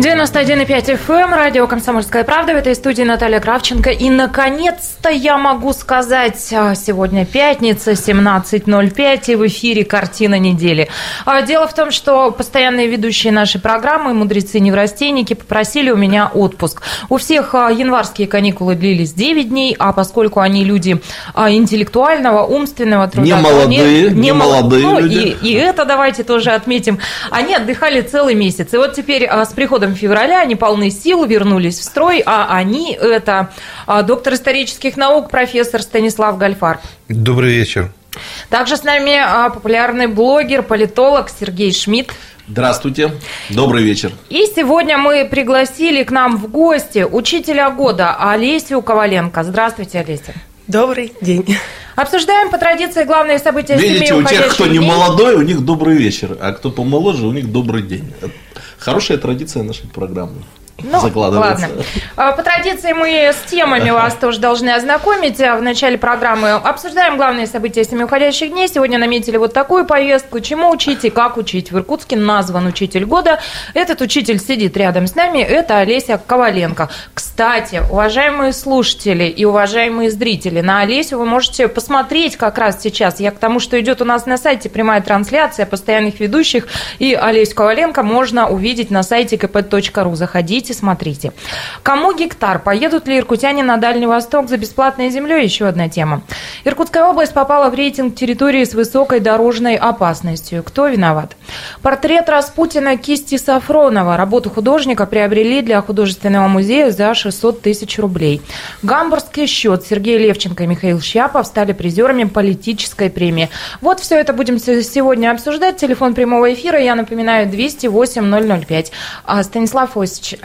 91,5 FM, радио «Комсомольская правда». В этой студии Наталья Кравченко. И, наконец-то, я могу сказать, сегодня пятница, 17:05, и в эфире «Картина недели». Дело в том, что постоянные ведущие нашей программы, мудрецы-неврастенники, попросили у меня отпуск. У всех январские каникулы длились 9 дней, а поскольку они люди интеллектуального, умственного труда... Не молодые люди. И это давайте тоже отметим. Они отдыхали целый месяц. И вот теперь с приходом февраля они полны сил, вернулись в строй, а они это доктор исторических наук, профессор Станислав Гольдфарб. Добрый вечер. Также с нами популярный блогер, политолог Сергей Шмидт. Здравствуйте, добрый вечер. И сегодня мы пригласили к нам в гости учителя года Олесю Коваленко. Здравствуйте, Олеся. Добрый день. Обсуждаем по традиции главные события семьи уходящих дней. Видите, у тех, кто не молодой, у них добрый вечер, а кто помоложе, у них добрый день. Хорошая традиция нашей программы. Ну, ладно. По традиции мы с темами вас тоже должны ознакомить. В начале программы обсуждаем главные события семи уходящих дней. Сегодня наметили вот такую повестку. Чему учить и как учить? В Иркутске назван учитель года. Этот учитель сидит рядом с нами. Это Олеся Коваленко. Кстати, уважаемые слушатели и уважаемые зрители, на Олесю вы можете посмотреть как раз сейчас. Я к тому, что идет у нас на сайте прямая трансляция постоянных ведущих. И Олесю Коваленко можно увидеть на сайте kp.ru. Заходите, смотрите. Кому гектар? Поедут ли иркутяне на Дальний Восток за бесплатной землей? Еще одна тема. Иркутская область попала в рейтинг территории с высокой дорожной опасностью. Кто виноват? Портрет Распутина кисти Сафронова. Работу художника приобрели для художественного музея за 600 тысяч рублей. Гамбургский счет. Сергей Левченко и Михаил Щапов стали призерами политической премии. Вот все это будем сегодня обсуждать. Телефон прямого эфира, я напоминаю, 208-005. Станислав Осич,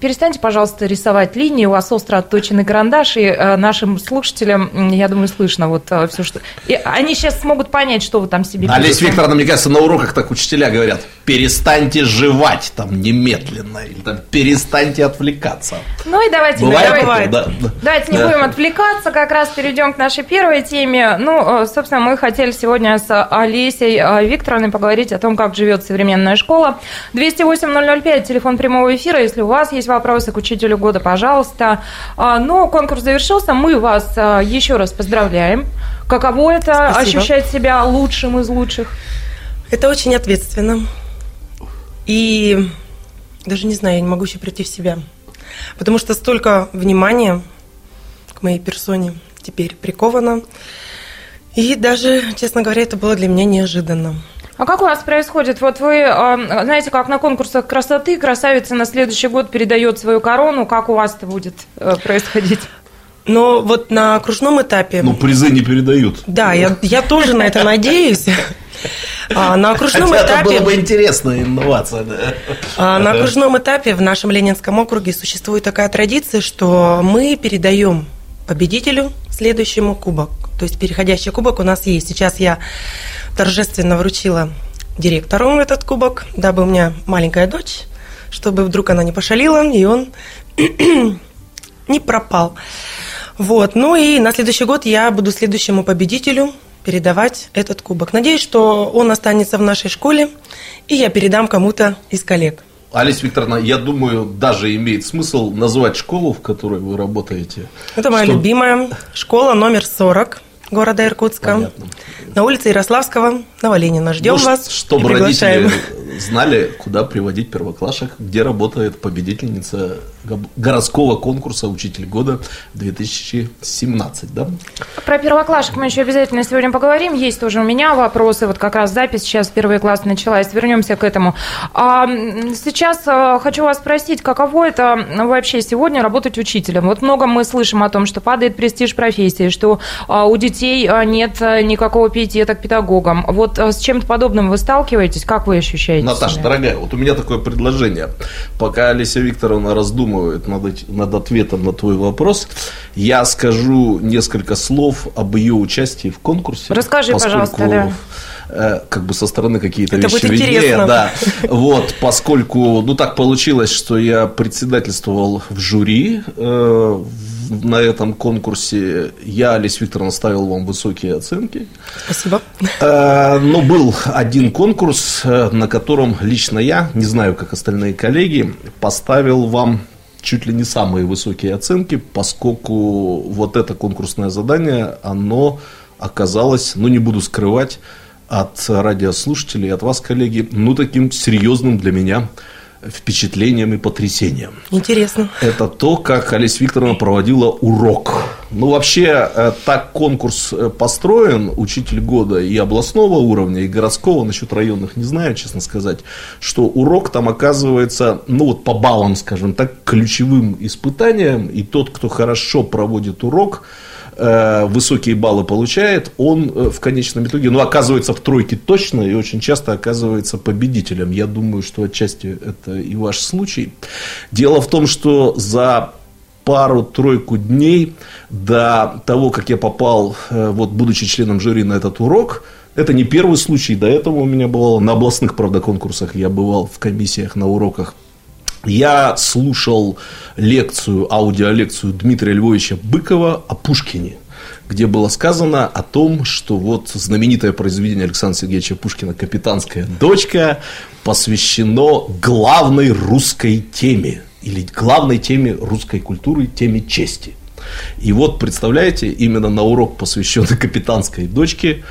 перестаньте, пожалуйста, рисовать линии. У вас остро отточенный карандаш, и нашим слушателям, я думаю, слышно вот все, что... И они сейчас смогут понять, что вы там себе... Олеся Викторовна, мне кажется, на уроках так учителя говорят: перестаньте жевать там немедленно, или там перестаньте отвлекаться. Ну и давайте не будем отвлекаться, как раз перейдем к нашей первой теме. Ну, собственно, мы хотели сегодня с Олесей Викторовной поговорить о том, как живет современная школа. 208-005, телефон прямого эфира, если у вас есть вопросы к учителю года, пожалуйста. Но конкурс завершился. Мы вас еще раз поздравляем. Каково это — ощущать себя лучшим из лучших? Это очень ответственно. И даже не знаю, я не могу еще прийти в себя. Потому что столько внимания к моей персоне теперь приковано. И даже, честно говоря, это было для меня неожиданно. А как у вас происходит? Вот вы знаете, как на конкурсах красоты красавица на следующий год передает свою корону. Как у вас-то будет происходить? Но вот на окружном этапе... Ну, призы не передают. Да, я тоже на это надеюсь. На окружном этапе... Хотя это была бы интересная инновация. На окружном этапе в нашем Ленинском округе существует такая традиция, что мы передаем победителю следующему кубок. То есть переходящий кубок у нас есть. Сейчас я торжественно вручила директору этот кубок, дабы у меня маленькая дочь, чтобы вдруг она не пошалила, и он не пропал. Вот. Ну и на следующий год я буду следующему победителю передавать этот кубок. Надеюсь, что он останется в нашей школе, и я передам кому-то из коллег. Олеся Викторовна, я думаю, даже имеет смысл назвать школу, в которой вы работаете. Это моя любимая школа номер 40 города Иркутска. Понятно. На улице Ярославского, Новоленина. Ждем вас. Чтобы родители знали, куда приводить первоклашек, где работает победительница городского конкурса «Учитель года» 2017, да? Про первоклашек мы еще обязательно сегодня поговорим. Есть тоже у меня вопросы. Вот как раз запись сейчас, первый класс началась. Вернемся к этому. А сейчас хочу вас спросить, каково это вообще сегодня работать учителем? Вот много мы слышим о том, что падает престиж профессии, что у детей нет никакого пиетета к педагогам. Вот с чем-то подобным вы сталкиваетесь? Как вы ощущаете? Наташа, дорогая, вот у меня такое предложение. Пока Олеся Викторовна раздумывает над ответом на твой вопрос, я скажу несколько слов об ее участии в конкурсе. Расскажи, пожалуйста, да. Как бы со стороны какие-то это вещи виднее, да. Вот, поскольку, ну, так получилось, что я председательствовал в жюри на этом конкурсе я, Олеся Викторовна, ставил вам высокие оценки. Спасибо. Но был один конкурс, на котором лично я, не знаю, как остальные коллеги, поставил вам чуть ли не самые высокие оценки, поскольку вот это конкурсное задание, оно оказалось, ну не буду скрывать, от радиослушателей, от вас, коллеги, ну таким серьезным для меня впечатлением и потрясением. Интересно. Это то, как Олеся Викторовна проводила урок. Ну, вообще, так конкурс построен, учитель года и областного уровня, и городского, насчет районных не знаю, честно сказать, что урок там оказывается, ну, вот по баллам, скажем так, ключевым испытанием, и тот, кто хорошо проводит урок, высокие баллы получает, он в конечном итоге, ну, оказывается в тройке точно и очень часто оказывается победителем. Я думаю, что отчасти это и ваш случай. Дело в том, что за пару-тройку дней до того, как я попал, вот, будучи членом жюри на этот урок, это не первый случай, до этого у меня бывало, на областных, правда, конкурсах я бывал в комиссиях, на уроках. Я слушал лекцию, аудиолекцию Дмитрия Львовича Быкова о Пушкине, где было сказано о том, что вот знаменитое произведение Александра Сергеевича Пушкина «Капитанская дочка» посвящено главной русской теме, или главной теме русской культуры, теме чести. И вот, представляете, именно на урок, посвященный «Капитанской дочке»,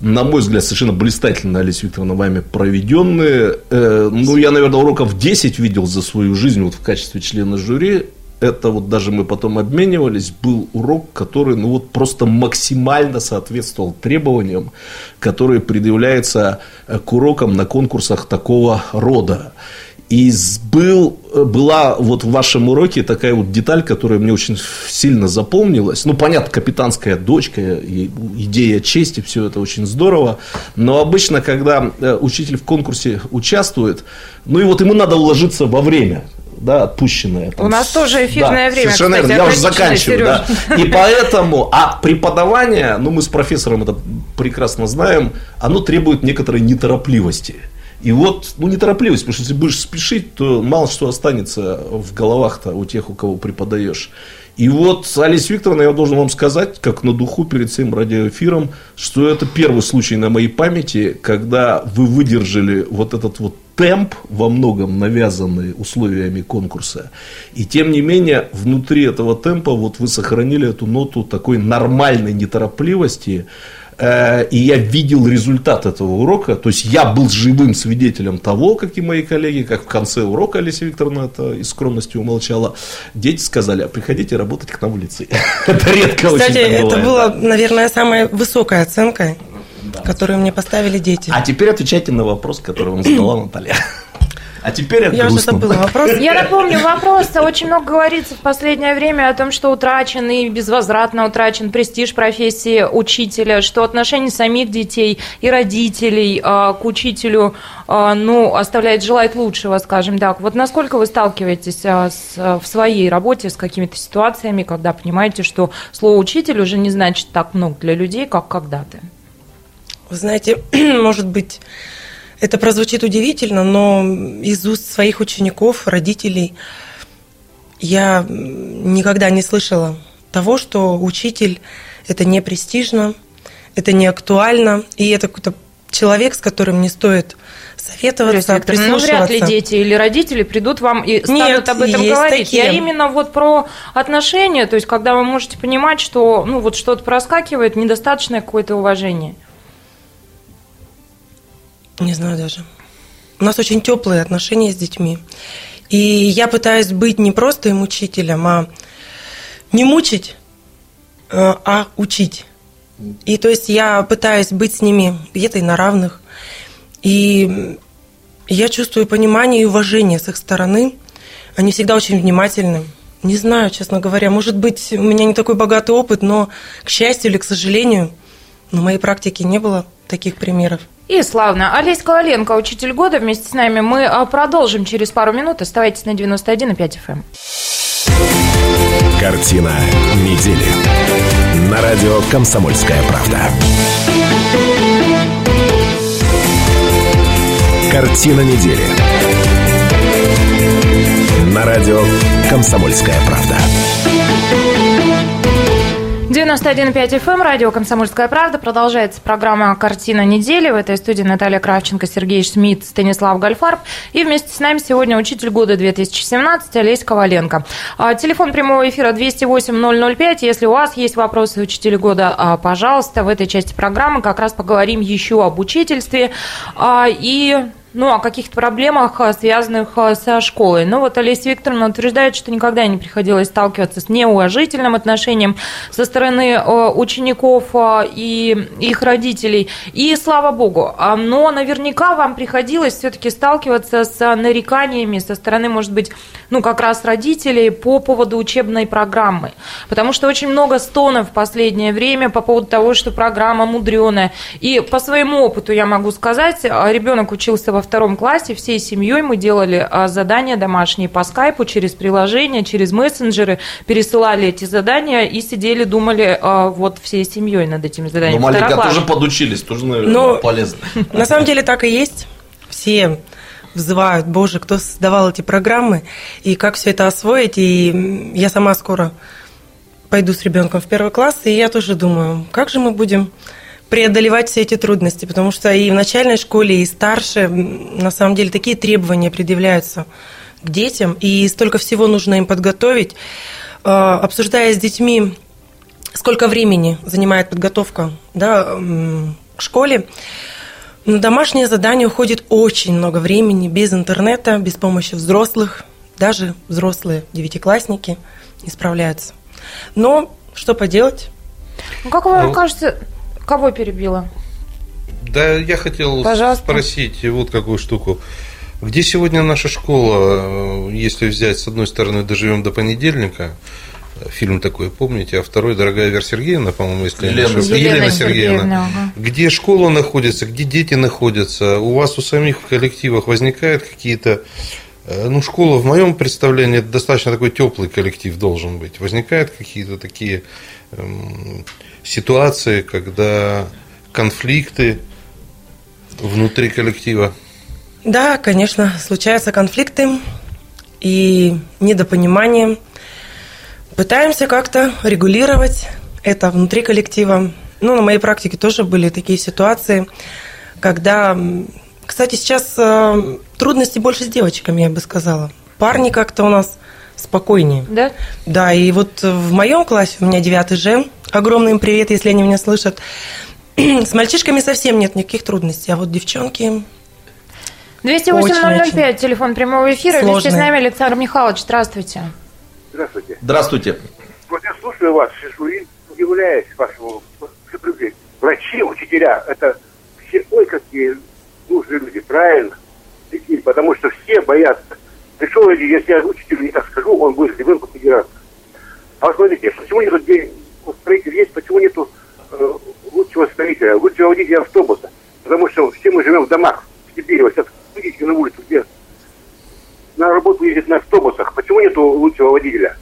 на мой взгляд, совершенно блистательно, Олеся Викторовна, вами проведенные. Ну, я, наверное, уроков 10 видел за свою жизнь вот в качестве члена жюри. Это вот даже мы потом обменивались. Был урок, который, ну, вот просто максимально соответствовал требованиям, которые предъявляются к урокам на конкурсах такого рода. И была вот в вашем уроке такая вот деталь, которая мне очень сильно запомнилась. Ну, понятно, «Капитанская дочка», идея чести, все это очень здорово. Но обычно, когда учитель в конкурсе участвует, ну и вот ему надо уложиться во время, да, отпущенное. Там, у нас тоже эфирное, да, время, кстати, я уже заканчиваю, да. И поэтому, а преподавание, ну мы с профессором это прекрасно знаем, оно требует некоторой неторопливости. И вот, ну, неторопливость, потому что если будешь спешить, то мало что останется в головах-то у тех, у кого преподаешь. И вот, Олеся Викторовна, я должен вам сказать, как на духу перед своим радиоэфиром, что это первый случай на моей памяти, когда вы выдержали вот этот вот темп, во многом навязанный условиями конкурса. И тем не менее, внутри этого темпа вот вы сохранили эту ноту такой нормальной неторопливости. И я видел результат этого урока, то есть я был живым свидетелем того, как и мои коллеги, как в конце урока Олеся Викторовна это из скромности умолчала, дети сказали: а приходите работать к нам в лицей. Это редко очень бывает. Кстати, это была, наверное, самая высокая оценка, которую мне поставили дети. А теперь отвечайте на вопрос, который вам задала Наталья. А теперь я уже забыла вопрос. Я напомню вопрос. Очень много говорится в последнее время о том, что утрачен и безвозвратно утрачен престиж профессии учителя, что отношение самих детей и родителей к учителю, ну, оставляет желать лучшего, скажем так. Вот насколько вы сталкиваетесь в своей работе с какими-то ситуациями, когда понимаете, что слово «учитель» уже не значит так много для людей, как когда-то? Вы знаете, может быть, это прозвучит удивительно, но из уст своих учеников, родителей, я никогда не слышала того, что учитель – это не престижно, это не актуально, и это какой-то человек, с которым не стоит советоваться, прислушиваться. Ну, вряд ли дети или родители придут вам и станут об этом говорить. Такие. Я именно вот про отношения, то есть когда вы можете понимать, что, ну, вот что-то проскакивает, недостаточное какое-то уважение. Не знаю даже. У нас очень теплые отношения с детьми. И я пытаюсь быть не просто им учителем, а не мучить, а учить. И то есть я пытаюсь быть с ними где-то и на равных. И я чувствую понимание и уважение с их стороны. Они всегда очень внимательны. Не знаю, честно говоря, может быть, у меня не такой богатый опыт, но, к счастью или к сожалению, на моей практике не было таких примеров. И славно. Олеся Коваленко, учитель года, вместе с нами. Мы продолжим через пару минут. Оставайтесь на 91,5 FM. Картина недели. На радио «Комсомольская правда». Картина недели. На радио «Комсомольская правда». 91,5 FM, радио «Комсомольская правда». Продолжается программа «Картина недели». В этой студии Наталья Кравченко, Сергей Шмидт, Станислав Гольдфарб. И вместе с нами сегодня учитель года 2017 Олеся Коваленко. Телефон прямого эфира 208-005. Если у вас есть вопросы учителя года, пожалуйста. В этой части программы как раз поговорим еще об учительстве и... о каких-то проблемах, связанных со школой. Олеся Викторовна утверждает, что никогда не приходилось сталкиваться с неуважительным отношением со стороны учеников и их родителей. И слава богу. Но наверняка вам приходилось все-таки сталкиваться с нареканиями со стороны, может быть, как раз родителей по поводу учебной программы. Потому что очень много стонов в последнее время по поводу того, что программа мудреная. И по своему опыту я могу сказать, ребенок учился во втором классе, всей семьей мы делали задания домашние по скайпу, через приложения, через мессенджеры, пересылали эти задания и сидели, думали всей семьей над этими заданиями. Но маленько тоже подучились, тоже, наверное, полезно. На самом деле так и есть. Все взывают, боже, кто создавал эти программы и как все это освоить. И я сама скоро пойду с ребенком в первый класс, и я тоже думаю, как же мы будем преодолевать все эти трудности, потому что и в начальной школе, и старше, на самом деле, такие требования предъявляются к детям, и столько всего нужно им подготовить. Обсуждая с детьми, сколько времени занимает подготовка к школе, на домашнее задание уходит очень много времени, без интернета, без помощи взрослых, даже взрослые девятиклассники не справляются. Но что поделать? Как вам кажется... Кого перебила? Да, я хотел спросить вот какую штуку. Где сегодня наша школа, если взять, с одной стороны, «Доживем до понедельника», фильм такой, помните, а второй «Дорогая Вера Сергеевна», по-моему, если Елена Сергеевна. Где школа находится, где дети находятся? У вас у самих в коллективах возникают какие-то... школа, в моем представлении, это достаточно такой теплый коллектив должен быть. Возникают какие-то такие ситуации, когда конфликты внутри коллектива? Да, конечно, случаются конфликты и недопонимания. Пытаемся как-то регулировать это внутри коллектива. На моей практике тоже были такие ситуации, когда... Кстати, сейчас трудности больше с девочками, я бы сказала. Парни как-то у нас спокойнее. Да? Да, и вот в моем классе, у меня 9-й Ж, огромный им привет, если они меня слышат. С мальчишками совсем нет никаких трудностей, а вот девчонки... 208-005, телефон прямого эфира. Сложные. Вместе с нами Александр Михайлович, здравствуйте. Здравствуйте. Здравствуйте. Вот я слушаю вас, сижу и удивляюсь вашему... Врачи, учителя, это все, какие... нужные люди, правильно? Такие, потому что все боятся. Пришел, если я учителю не так скажу, он будет ребенку федераться. А вот смотрите, почему нету строителей есть, почему нету лучшего строителя, лучшего водителя автобуса? Потому что все мы живем в домах, в Сибири. Вот сейчас выйдите на улицу, где на работу ездят на автобусах. Почему нету лучшего водителя?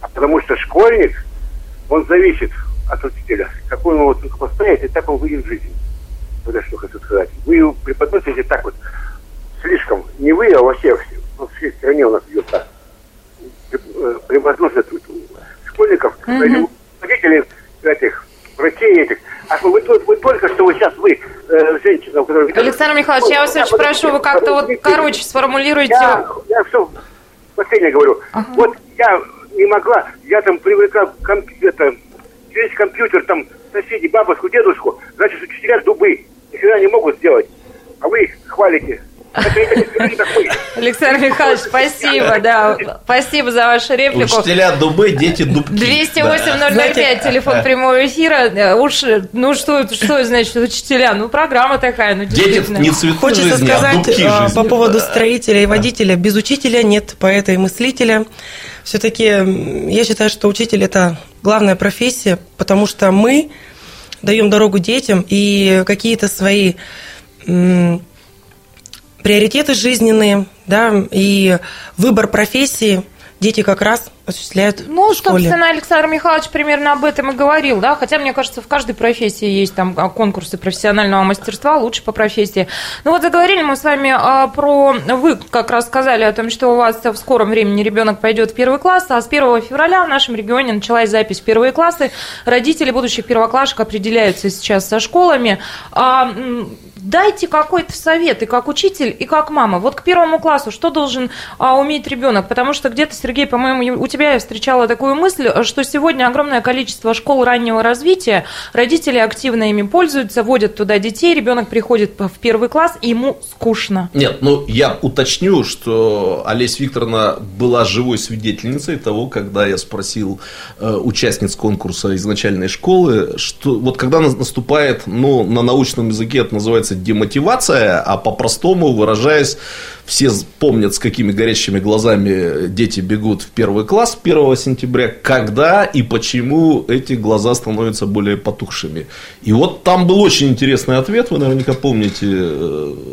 А потому что школьник, он зависит от учителя. Какой он его только поставит, и так он выйдет в жизнь. Вот что хочу сказать. Вы его преподносите так вот, слишком, не вы, а во всей стране у нас идет так. Превозносят школьников, родителей этих, врачей этих. А вы только что, вы сейчас, женщина, у которой... Александр Михайлович, я вас очень прошу, вы как-то короче сформулируете... Я все последнее говорю. Ага. Вот я не могла, я там привыкла через компьютер, там, соседи, бабушку, дедушку, значит, учителя дубы. Никогда не могут сделать, а вы их хвалите. Александр Михайлович, спасибо, спасибо за вашу реплику. Учителя дубы, дети дубки. 208-005, телефон прямого эфира. Уж, что значит учителя? Программа такая, действительно. Дети не цветы. Хочется жизни, сказать, а дубки жизни. По поводу строителя и водителя. Без учителя нет поэта и мыслителя. Все-таки я считаю, что учитель – это главная профессия, потому что мы даем дорогу детям и какие-то свои... приоритеты жизненные, и выбор профессии дети как раз осуществляют в школе. Собственно, Александр Михайлович примерно об этом и говорил, да, хотя, мне кажется, в каждой профессии есть там конкурсы профессионального мастерства, лучше по профессии. Ну вот заговорили мы с вами вы как раз сказали о том, что у вас в скором времени ребенок пойдет в первый класс, а с 1 февраля в нашем регионе началась запись в первые классы. Родители будущих первоклашек определяются сейчас со школами. Дайте какой-то совет и как учитель, и как мама. Вот к первому классу что должен уметь ребенок? Потому что где-то, Сергей, по-моему, у тебя я встречала такую мысль, что сегодня огромное количество школ раннего развития, родители активно ими пользуются, водят туда детей, ребенок приходит в первый класс, и ему скучно. Нет, я уточню, что Олеся Викторовна была живой свидетельницей того, когда я спросил участниц конкурса изначальной школы, что вот когда наступает, на научном языке это называется демотивация, а по-простому выражаясь, все помнят, с какими горящими глазами дети бегут в первый класс 1 сентября, когда и почему эти глаза становятся более потухшими. И вот там был очень интересный ответ, вы наверняка помните,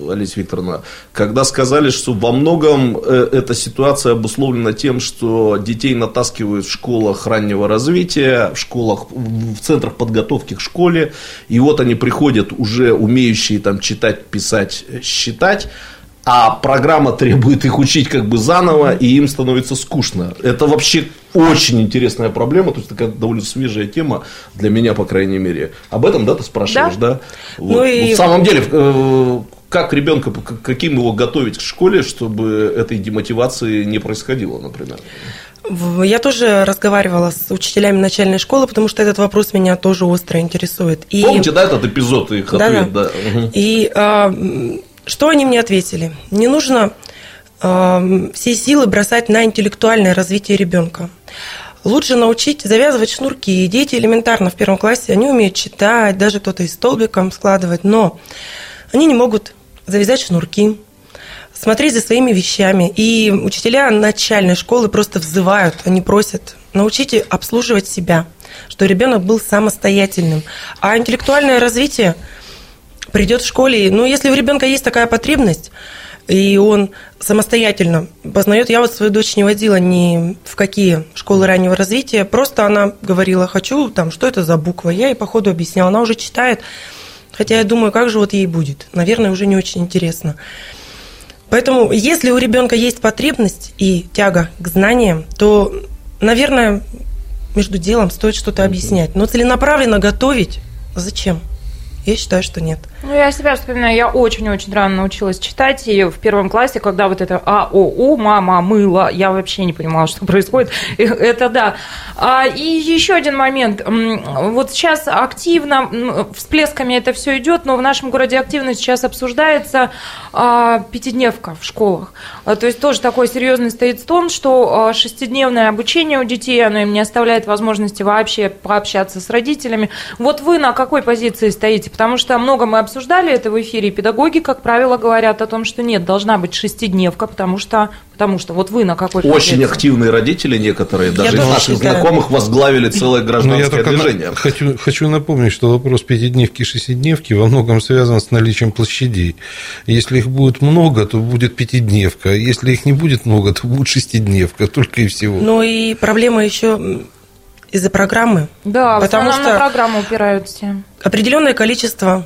Олеся Викторовна, когда сказали, что во многом эта ситуация обусловлена тем, что детей натаскивают в школах раннего развития, в центрах подготовки к школе, и вот они приходят уже умеющие там читать, писать, считать, а программа требует их учить как бы заново, и им становится скучно. Это вообще очень интересная проблема, то есть такая довольно свежая тема для меня, по крайней мере. Об этом, да, ты спрашиваешь, да? Вот. В самом деле, как ребенка, каким его готовить к школе, чтобы этой демотивации не происходило, например? Я тоже разговаривала с учителями начальной школы, потому что этот вопрос меня тоже остро интересует. И... Помните, да, этот эпизод их ответ? Да. Угу. И... что они мне ответили? Не нужно все силы бросать на интеллектуальное развитие ребенка. Лучше научить завязывать шнурки. Дети элементарно в первом классе, они умеют читать, даже кто-то и столбиком складывать, но они не могут завязать шнурки, смотреть за своими вещами. И учителя начальной школы просто взывают, они просят: научите обслуживать себя, чтобы ребенок был самостоятельным. А интеллектуальное развитие придет в школе, если у ребенка есть такая потребность, и он самостоятельно познает. Я свою дочь не водила ни в какие школы раннего развития, просто она говорила: хочу, что это за буква, я ей по ходу объясняла, она уже читает, хотя я думаю, как же ей будет, наверное, уже не очень интересно. Поэтому, если у ребенка есть потребность и тяга к знаниям, то, наверное, между делом стоит что-то объяснять, но целенаправленно готовить зачем? Я считаю, что нет. Я себя вспоминаю, я очень-очень рано научилась читать, и в первом классе, когда вот это АОУ, мама мыла, я вообще не понимала, что происходит, это да. И еще один момент, вот сейчас активно, всплесками это все идет, но в нашем городе активно сейчас обсуждается пятидневка в школах, то есть тоже такой серьезный стоит стон, что шестидневное обучение у детей, оно им не оставляет возможности вообще пообщаться с родителями. Вот вы на какой позиции стоите? Потому что много мы обсуждали это в эфире, и педагоги, как правило, говорят о том, что нет, должна быть шестидневка, потому что вот вы на какой-то... Очень активные родители некоторые, даже из наших знакомых, возглавили целое гражданское движение. Хочу напомнить, что вопрос пятидневки и шестидневки во многом связан с наличием площадей. Если их будет много, то будет пятидневка, если их не будет много, то будет шестидневка, только и всего. И проблема еще... из-за программы? Да, потому что на программу упираются. Определенное количество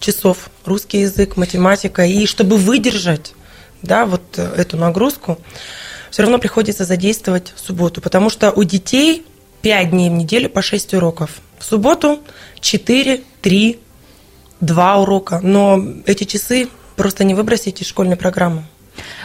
часов, русский язык, математика, и чтобы выдержать, вот эту нагрузку, все равно приходится задействовать субботу, потому что у детей 5 дней в неделю по 6 уроков. В субботу 4, 3, 2 урока, но эти часы просто не выбросить из школьной программы.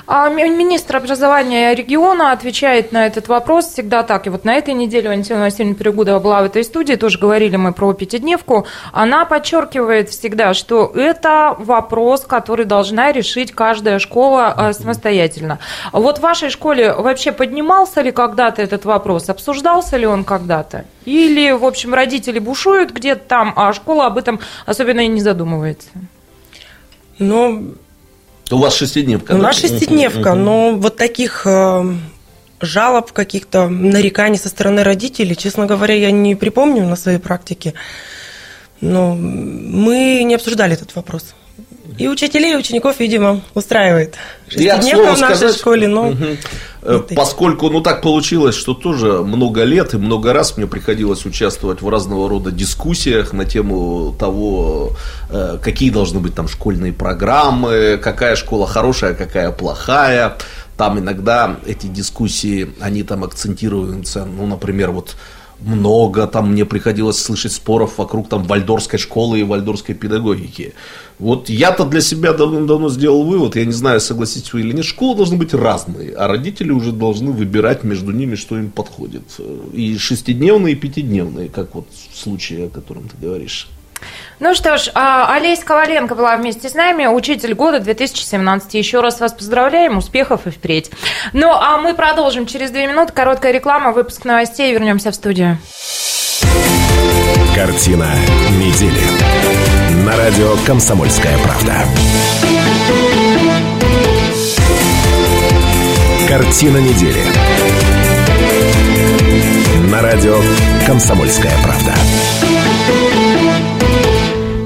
Министр образования региона отвечает на этот вопрос всегда так. И вот на этой неделе Валентина Васильевна Перегудова была в этой студии, тоже говорили мы про пятидневку. Она подчеркивает всегда, что это вопрос, который должна решить каждая школа самостоятельно. Вот в вашей школе вообще поднимался ли когда-то этот вопрос? Обсуждался ли он когда-то? Или, в общем, родители бушуют где-то там, а школа об этом особенно и не задумывается? У вас шестидневка? У нас шестидневка, но вот таких жалоб, каких-то нареканий со стороны родителей, честно говоря, я не припомню на своей практике, но мы не обсуждали этот вопрос. И учителей, и учеников, видимо, устраивает. Шестидневка в нашей школе, но... Поскольку, ну, так получилось, что тоже много лет и много раз мне приходилось участвовать в разного рода дискуссиях на тему того, какие должны быть там школьные программы, какая школа хорошая, какая плохая. Там иногда эти дискуссии, они там акцентируются, ну, например, вот... Много там мне приходилось слышать споров вокруг там вальдорфской школы и вальдорфской педагогики. Вот я-то для себя давно сделал вывод, я не знаю, согласитесь вы или нет, школы должны быть разные, а родители уже должны выбирать между ними, что им подходит. И шестидневные, и пятидневные, как вот в случае, о котором ты говоришь. Ну что ж, Олеся Коваленко была вместе с нами, учитель года 2017. Еще раз вас поздравляем, успехов и впредь. Ну а мы продолжим через 2 минуты. Короткая реклама, выпуск новостей, вернемся в студию. Картина недели. На радио «Комсомольская правда». Картина недели. На радио «Комсомольская правда».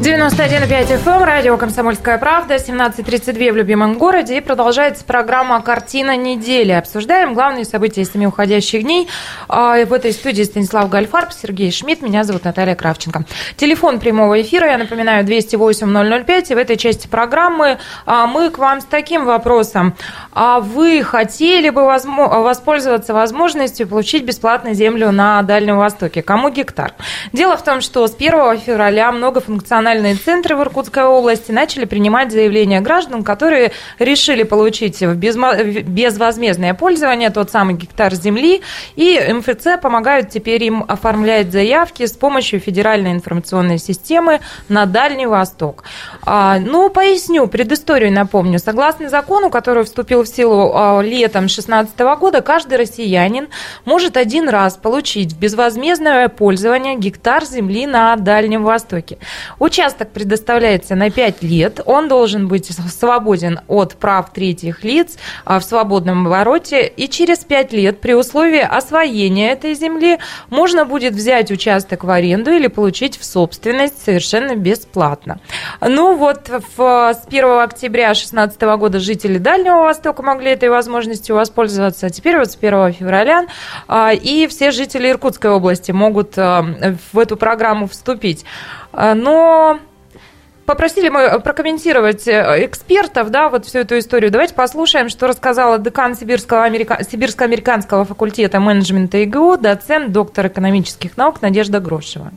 91,5 FM, радио «Комсомольская правда», 17:32 в любимом городе. И продолжается программа «Картина недели». Обсуждаем главные события из семи уходящих дней. В этой студии Станислав Гольдфарб, Сергей Шмидт, меня зовут Наталья Кравченко. Телефон прямого эфира, я напоминаю, 208-005. И в этой части программы мы к вам с таким вопросом. Вы хотели бы воспользоваться возможностью получить бесплатно землю на Дальнем Востоке? Кому гектар? Дело в том, что с 1 февраля многофункциональные центры в Иркутской области начали принимать заявления граждан, которые решили получить в безвозмездное пользование тот самый гектар земли, и МФЦ помогают теперь им оформлять заявки с помощью федеральной информационной системы на Дальний Восток. Ну, поясню, предысторию напомню. Согласно закону, который вступил в силу летом 2016 года, каждый россиянин может один раз получить в безвозмездное пользование гектар земли на Дальнем Востоке. Участок предоставляется на 5 лет. Он должен быть свободен от прав третьих лиц в свободном обороте. И через 5 лет при условии освоения этой земли можно будет взять участок в аренду или получить в собственность совершенно бесплатно. Ну вот с 1 октября 2016 года жители Дальнего Востока могли этой возможностью воспользоваться. А теперь вот с 1 февраля и все жители Иркутской области могут в эту программу вступить. Но... Попросили мы прокомментировать экспертов, да, вот всю эту историю. Давайте послушаем, что рассказала декан Сибирско-американского факультета менеджмента ИГУ, доцент, доктор экономических наук Надежда Грошева.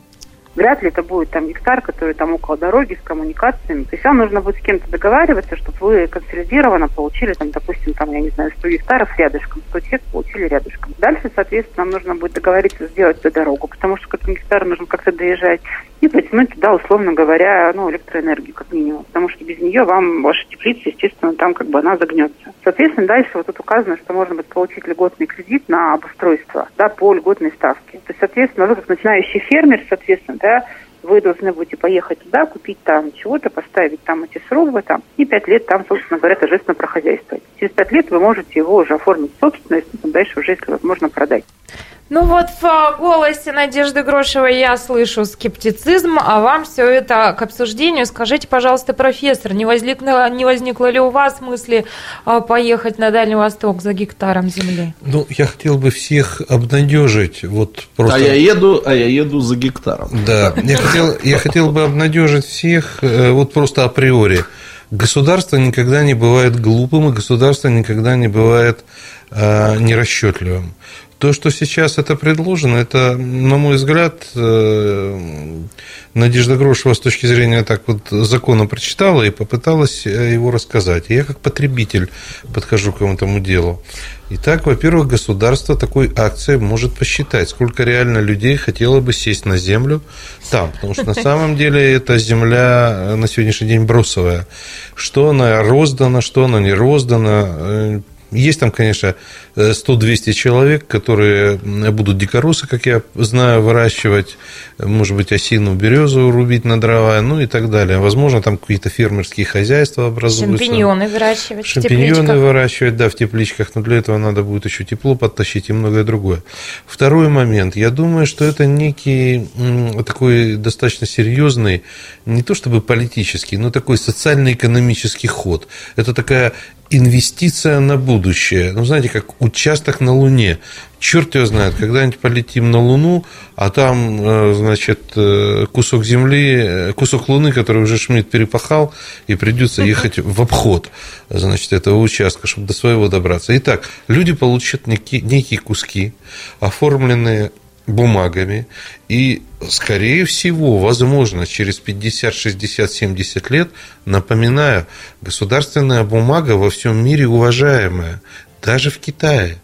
Вряд ли это будет там гектар, который там около дороги, с коммуникациями. То есть вам нужно будет с кем-то договариваться, чтобы вы консолидированно получили, там, допустим, там, я не знаю, 100 гектаров рядышком, 100 человек получили рядышком. Дальше, соответственно, нам нужно будет договориться сделать эту дорогу, потому что к этому гектару нужно как-то доезжать и потянуть туда, условно говоря, ну, электроэнергию как минимум, потому что без нее вам ваша теплица, естественно, там как бы она загнется. Соответственно, дальше вот тут указано, что можно будет получить льготный кредит на обустройство, да, по льготной ставке. То есть, соответственно, вы как начинающий фермер, соответственно, да, вы должны будете поехать туда, купить там чего-то, поставить там эти срубы, там, и 5 лет там, собственно говоря, торжественно прохозяйствовать. Через 5 лет вы можете его уже оформить в собственность, и дальше уже, если возможно, продать. Ну вот в голосе Надежды Грошевой я слышу скептицизм, а вам все это к обсуждению. Скажите, пожалуйста, профессор, не возникло ли у вас мысли поехать на Дальний Восток за гектаром земли? Ну, я хотел бы всех обнадежить. Вот просто... А я еду за гектаром. Да, я хотел бы обнадежить всех вот просто априори. Государство никогда не бывает глупым, и государство никогда не бывает нерасчетливым. То, что сейчас это предложено, это, на мой взгляд, Надежда Грошева с точки зрения так вот закона прочитала и попыталась его рассказать. Я как потребитель подхожу к этому делу. Итак, во-первых, государство такой акцией может посчитать, сколько реально людей хотело бы сесть на землю там, потому что на самом деле эта земля на сегодняшний день бросовая. Что она роздана, что она не роздана – Есть там, конечно, 100-200 человек, которые будут дикоросы, как я знаю, выращивать, может быть, осину, березу рубить на дрова, ну и так далее. Возможно, там какие-то фермерские хозяйства образуются. Шампиньоны выращивать в тепличках. Шампиньоны выращивать, да, в тепличках, но для этого надо будет еще тепло подтащить и многое другое. Второй момент. Я думаю, что это некий такой достаточно серьезный, не то чтобы политический, но такой социально-экономический ход. Это такая инвестиция на будущее. Ну, знаете, как участок на Луне. Черт его знает, когда-нибудь полетим на Луну, а там, значит, кусок земли, кусок Луны, который уже Шмидт перепахал, и придется ехать в обход, значит, этого участка, чтобы до своего добраться. Итак, люди получат некие куски, оформленные бумагами, и, скорее всего, возможно, через 50, 60, 70 лет, напоминаю, государственная бумага во всем мире уважаемая, даже в Китае.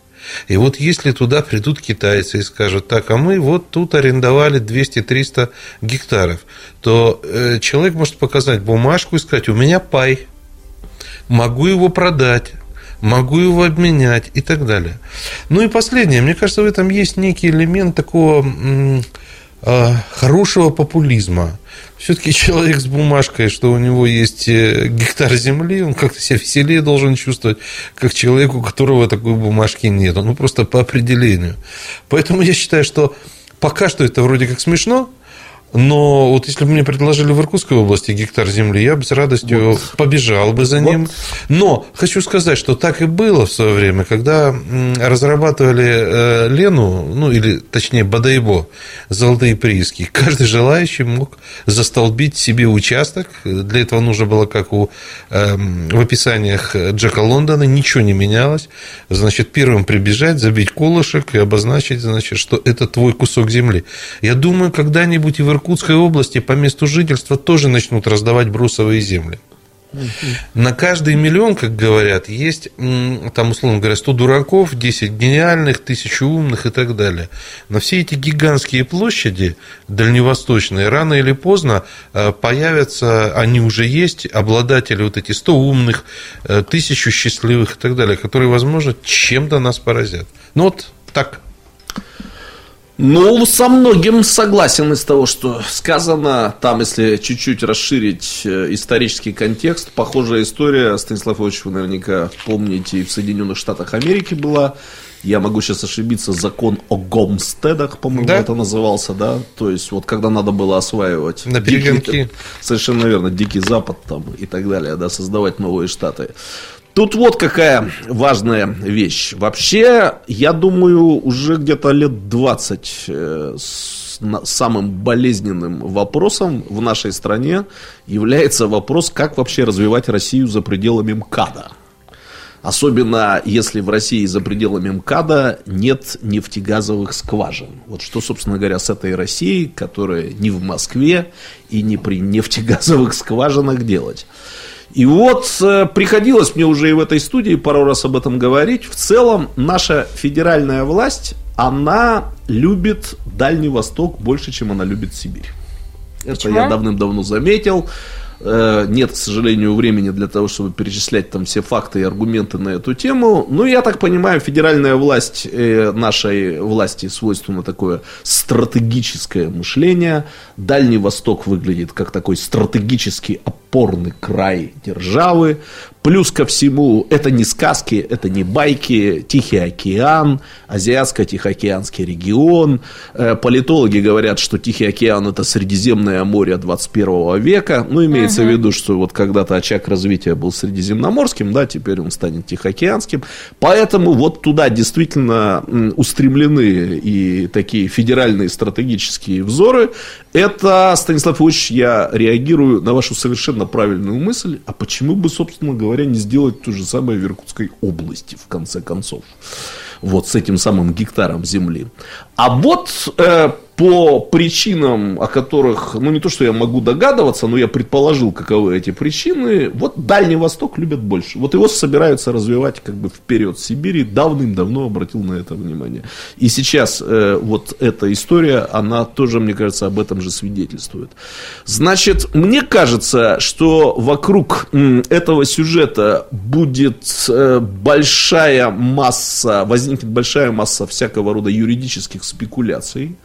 И вот если туда придут китайцы и скажут, так, а мы вот тут арендовали 200-300 гектаров, то человек может показать бумажку и сказать, у меня пай, могу его продать, могу его обменять и так далее. Ну и последнее. Мне кажется, в этом есть некий элемент такого хорошего популизма. Все-таки человек с бумажкой, что у него есть гектар земли, он как-то себя веселее должен чувствовать, как человек, у которого такой бумажки нет. Ну, просто по определению. Поэтому я считаю, что пока что это вроде как смешно, но вот если бы мне предложили в Иркутской области гектар земли, я бы с радостью побежал бы за ним. Но хочу сказать, что так и было в свое время, когда разрабатывали Лену, ну или точнее Бодайбо, золотые прииски, каждый желающий мог застолбить себе участок. Для этого нужно было, как в описаниях Джека Лондона, ничего не менялось. Значит, первым прибежать, забить колышек и обозначить, значит, что это твой кусок земли. Я думаю, когда-нибудь и в Иркутской области по месту жительства тоже начнут раздавать брусовые земли. На каждый миллион, как говорят, есть, там, условно говоря, 100 дураков, 10 гениальных, 1000 умных и так далее. Но все эти гигантские площади дальневосточные рано или поздно появятся, они уже есть, обладатели вот эти 100 умных, 1000 счастливых и так далее, которые, возможно, чем-то нас поразят. Ну, вот так. Ну, со многим согласен из того, что сказано. Там, если чуть-чуть расширить исторический контекст, похожая история, Станислав Ильич, вы наверняка помните, и в Соединенных Штатах Америки была. Я могу сейчас ошибиться, закон о гомстедах, по-моему, да? Это назывался, да? То есть, вот когда надо было осваивать... На перегонки. Совершенно верно, Дикий Запад там и так далее, да, создавать новые штаты. Тут вот какая важная вещь. Вообще, я думаю, уже где-то лет 20 самым болезненным вопросом в нашей стране является вопрос, как вообще развивать Россию за пределами МКАДа. Особенно, если в России за пределами МКАДа нет нефтегазовых скважин. Вот что, собственно говоря, с этой Россией, которая не в Москве и не при нефтегазовых скважинах делать. И вот приходилось мне уже и в этой студии пару раз об этом говорить. В целом, наша федеральная власть, она любит Дальний Восток больше, чем она любит Сибирь. Почему? Это я давным-давно заметил. Нет, к сожалению, времени для того, чтобы перечислять там все факты и аргументы на эту тему. Но я так понимаю, федеральная власть, нашей власти свойственно такое стратегическое мышление. Дальний Восток выглядит как такой стратегически опорный край державы. Плюс ко всему, это не сказки, это не байки, Тихий океан, Азиатско-Тихоокеанский регион. Политологи говорят, что Тихий океан – это Средиземное море 21 века. Ну, имеется в виду, что вот когда-то очаг развития был средиземноморским, да, теперь он станет Тихоокеанским. Поэтому вот туда действительно устремлены и такие федеральные стратегические взоры. Это, Станислав Ильич, я реагирую на вашу совершенно правильную мысль. А почему бы, собственно говоря, не сделать то же самое в Иркутской области, в конце концов, вот с этим самым гектаром земли. А вот по причинам, о которых, ну не то, что я могу догадываться, но я предположил, каковы эти причины, вот Дальний Восток любят больше. Вот его собираются развивать как бы вперед Сибири, давным-давно обратил на это внимание. И сейчас вот эта история, она тоже, мне кажется, об этом же свидетельствует. Значит, мне кажется, что вокруг этого сюжета будет большая масса, возникнет большая масса всякого рода юридических спекуляций,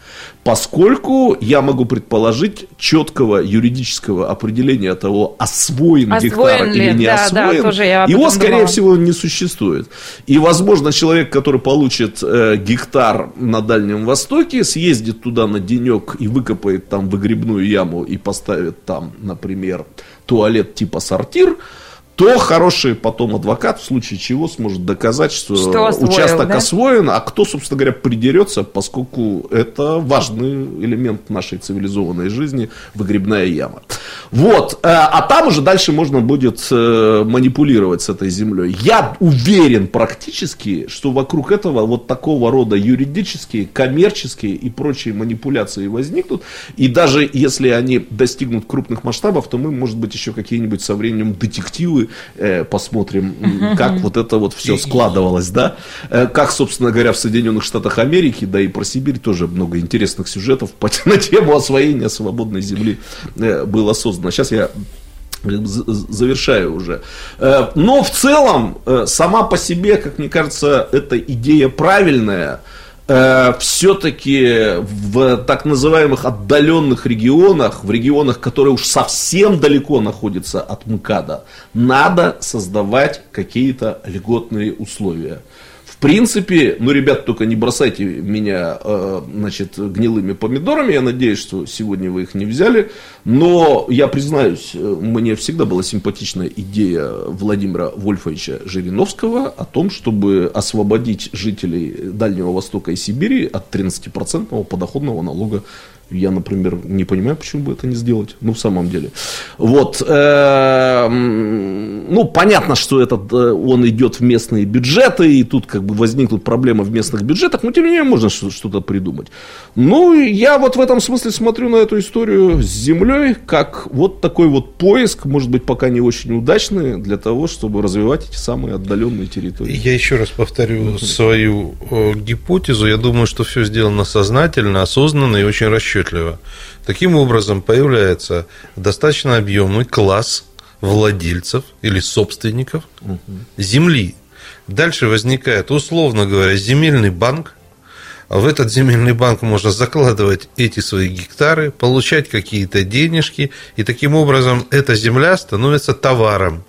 поскольку я могу предположить четкого юридического определения того, освоен гектар или не освоен, его, скорее всего, не существует. И, возможно, человек, который получит гектар на Дальнем Востоке, съездит туда на денек и выкопает там выгребную яму и поставит там, например, туалет типа сортир, то хороший потом адвокат в случае чего сможет доказать, что освоил, участок освоен, а кто, собственно говоря, придерется, поскольку это важный элемент нашей цивилизованной жизни, выгребная яма. Вот, а там уже дальше можно будет манипулировать с этой землей. Я уверен практически, что вокруг этого вот такого рода юридические, коммерческие и прочие манипуляции возникнут, и даже если они достигнут крупных масштабов, то мы, может быть, еще какие-нибудь со временем детективы посмотрим, как вот это вот все складывалось, да, как, собственно говоря, в Соединенных Штатах Америки, да и про Сибирь тоже много интересных сюжетов на тему освоения свободной земли было создано. Сейчас я завершаю уже. Но в целом, сама по себе, как мне кажется, эта идея правильная. Все-таки в так называемых отдаленных регионах, в регионах, которые уж совсем далеко находятся от МКАДа, надо создавать какие-то льготные условия. В принципе, ну, ребят, только не бросайте меня, значит, гнилыми помидорами, я надеюсь, что сегодня вы их не взяли, но я признаюсь, мне всегда была симпатичная идея Владимира Вольфовича Жириновского о том, чтобы освободить жителей Дальнего Востока и Сибири от 13% подоходного налога. Я, например, не понимаю, почему бы это не сделать. Ну, в самом деле. Вот. Ну, понятно, что этот, он идет в местные бюджеты, и тут как бы возникнут проблемы в местных бюджетах, но тем не менее можно что-то придумать. Ну, я вот в этом смысле смотрю на эту историю с землей, как вот такой вот поиск, может быть, пока не очень удачный, для того, чтобы развивать эти самые отдаленные территории. Я еще раз повторю свою гипотезу. Я думаю, что все сделано сознательно, осознанно и очень расчетливо. Таким образом, появляется достаточно объемный класс владельцев или собственников земли. Дальше возникает, условно говоря, земельный банк. В этот земельный банк можно закладывать эти свои гектары, получать какие-то денежки, и таким образом эта земля становится товаром.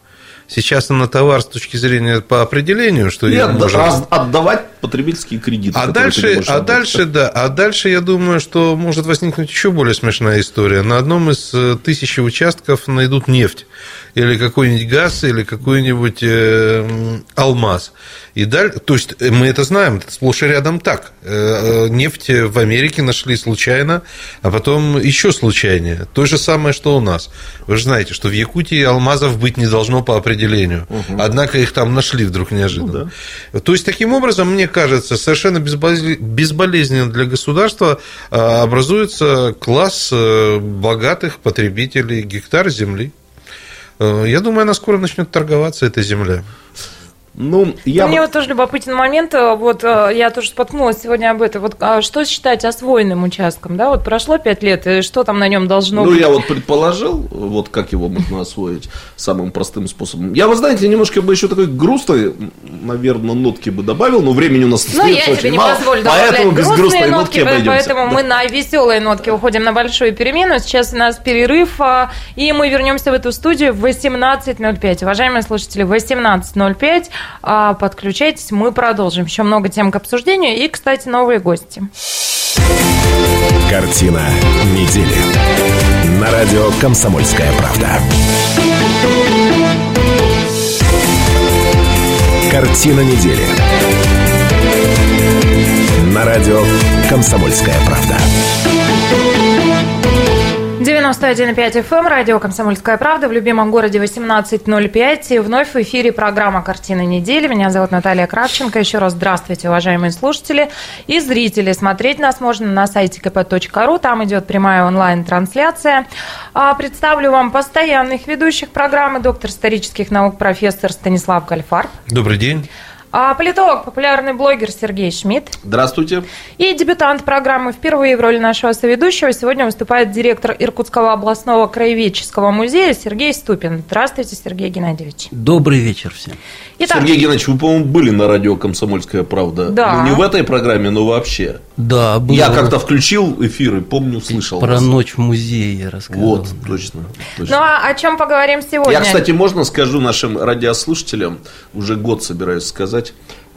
Сейчас она товар с точки зрения по определению, что и ее можно отдавать потребительские кредиты. А дальше, я думаю, что может возникнуть еще более смешная история. На одном из 1000 участков найдут нефть или какой-нибудь газ, или какой-нибудь алмаз. И далее, то есть мы это знаем, это сплошь и рядом так. Нефть в Америке нашли случайно, а потом еще случайнее. То же самое, что у нас. Вы же знаете, что в Якутии алмазов быть не должно по определению. Однако их там нашли вдруг неожиданно. Ну, да. То есть таким образом, мне кажется, совершенно безболезненно для государства образуется класс богатых потребителей гектар земли. Я думаю, она скоро начнет торговаться, эта земля. Ну, мне вот тоже любопытен момент, вот я тоже споткнулась сегодня об этом. Вот что считать освоенным участком, да? Вот прошло 5 лет, и что там на нем должно быть? Ну, я вот предположил, вот как его можно освоить самым простым способом. Я, вы знаете, немножко бы еще такой грустной, наверное, нотки бы добавил, но времени у нас нет очень мало. Ну, я тебе не позволю добавлять грустные нотки, поэтому мы на веселые нотки уходим на большую перемену. Сейчас у нас перерыв, и мы вернемся в эту студию в 18:05. Уважаемые слушатели, 18:05. Подключайтесь, мы продолжим. Еще много тем к обсуждению и, кстати, новые гости. Картина недели. На радио «Комсомольская правда». Картина недели. На радио «Комсомольская правда». 90 91,5 FM, радио «Комсомольская правда», в любимом городе 18.05. И вновь в эфире программа «Картина недели». Меня зовут Наталья Кравченко. Еще раз здравствуйте, уважаемые слушатели и зрители. Смотреть нас можно на сайте kp.ru. Там идет прямая онлайн-трансляция. Представлю вам постоянных ведущих программы: доктор исторических наук, профессор Станислав Гольдфарб. Добрый день. Политолог, популярный блогер Сергей Шмидт. Здравствуйте. И дебютант программы, впервые в роли нашего соведущего сегодня выступает директор Иркутского областного краеведческого музея Сергей Ступин. Здравствуйте, Сергей Геннадьевич. Добрый вечер всем. Итак, Сергей Геннадьевич, вы, по-моему, были на радио «Комсомольская правда». Да. Ну, не в этой программе, но вообще. Да, был. Я как-то включил эфир и, помню, слышал. Про ночь в музее я рассказывал. Вот, точно. Ну, а о чем поговорим сегодня? Я, кстати, можно скажу нашим радиослушателям, уже год собираюсь сказать,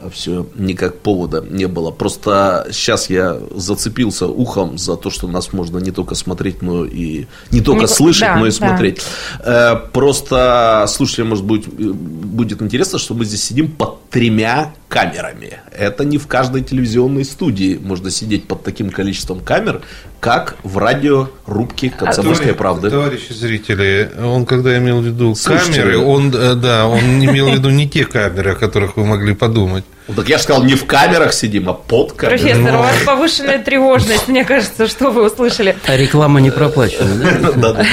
а все никак повода не было. Просто сейчас я зацепился ухом за то, что нас можно не только смотреть, но и не только слышать, да, но и смотреть. Да. Просто слушателям, может быть, будет интересно, что мы здесь сидим под тремя камерами. Это не в каждой телевизионной студии можно сидеть под таким количеством камер, как в радиорубке «Комсомольской правды». Товарищи зрители, он когда имел в виду камеры, он не имел в виду не те камеры, о которых вы могли подумать. Ну, так я же сказал, не в камерах сидим, а под камерами. Профессор, у вас повышенная тревожность, мне кажется, что вы услышали. А реклама не проплачена, да?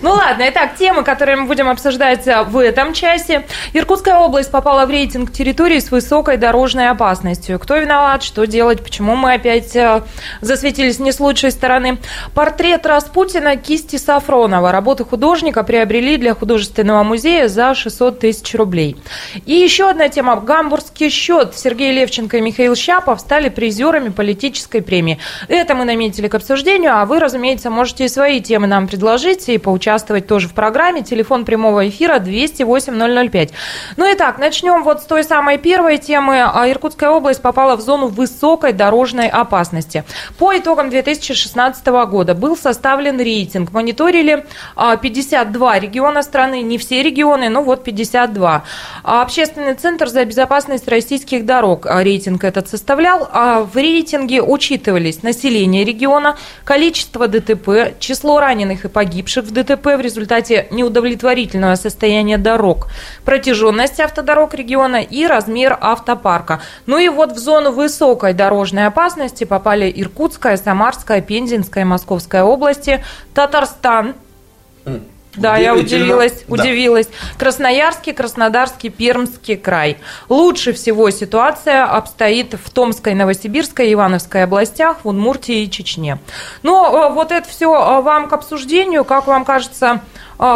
Ну ладно, итак, темы, которые мы будем обсуждать в этом часе. Иркутская область попала в рейтинг территорий с высокой дорожной опасностью. Кто виноват, что делать, почему мы опять засветились не с лучшей стороны. Портрет Распутина кисти Сафронова. Работы художника приобрели для художественного музея за 600 тысяч рублей. И еще одна тема. Гамбургский счет. Сергей Левченко и Михаил Щапов стали призерами политической премии. Это мы наметили к обсуждению, а вы, разумеется, можете и свои темы нам предложить и поучаствовать тоже в программе. Телефон прямого эфира 208-005. Ну и так, начнем вот с той самой первой темы. Иркутская область попала в зону высокой дорожной опасности. По итогам 2016 года был составлен рейтинг. Мониторили 52 региона страны, не все регионы, но вот 52. Общественный центр за безопасность России российских дорог рейтинг этот составлял. А в рейтинге учитывались население региона, количество ДТП, число раненых и погибших в ДТП в результате неудовлетворительного состояния дорог, протяженность автодорог региона и размер автопарка. Ну и вот в зону высокой дорожной опасности попали Иркутская, Самарская, Пензенская, Московская области, Татарстан. Да, я удивилась. Красноярский, Краснодарский, Пермский край. Лучше всего ситуация обстоит в Томской, Новосибирской, Ивановской областях, в Удмуртии и Чечне. Но вот это все вам к обсуждению. Как вам кажется,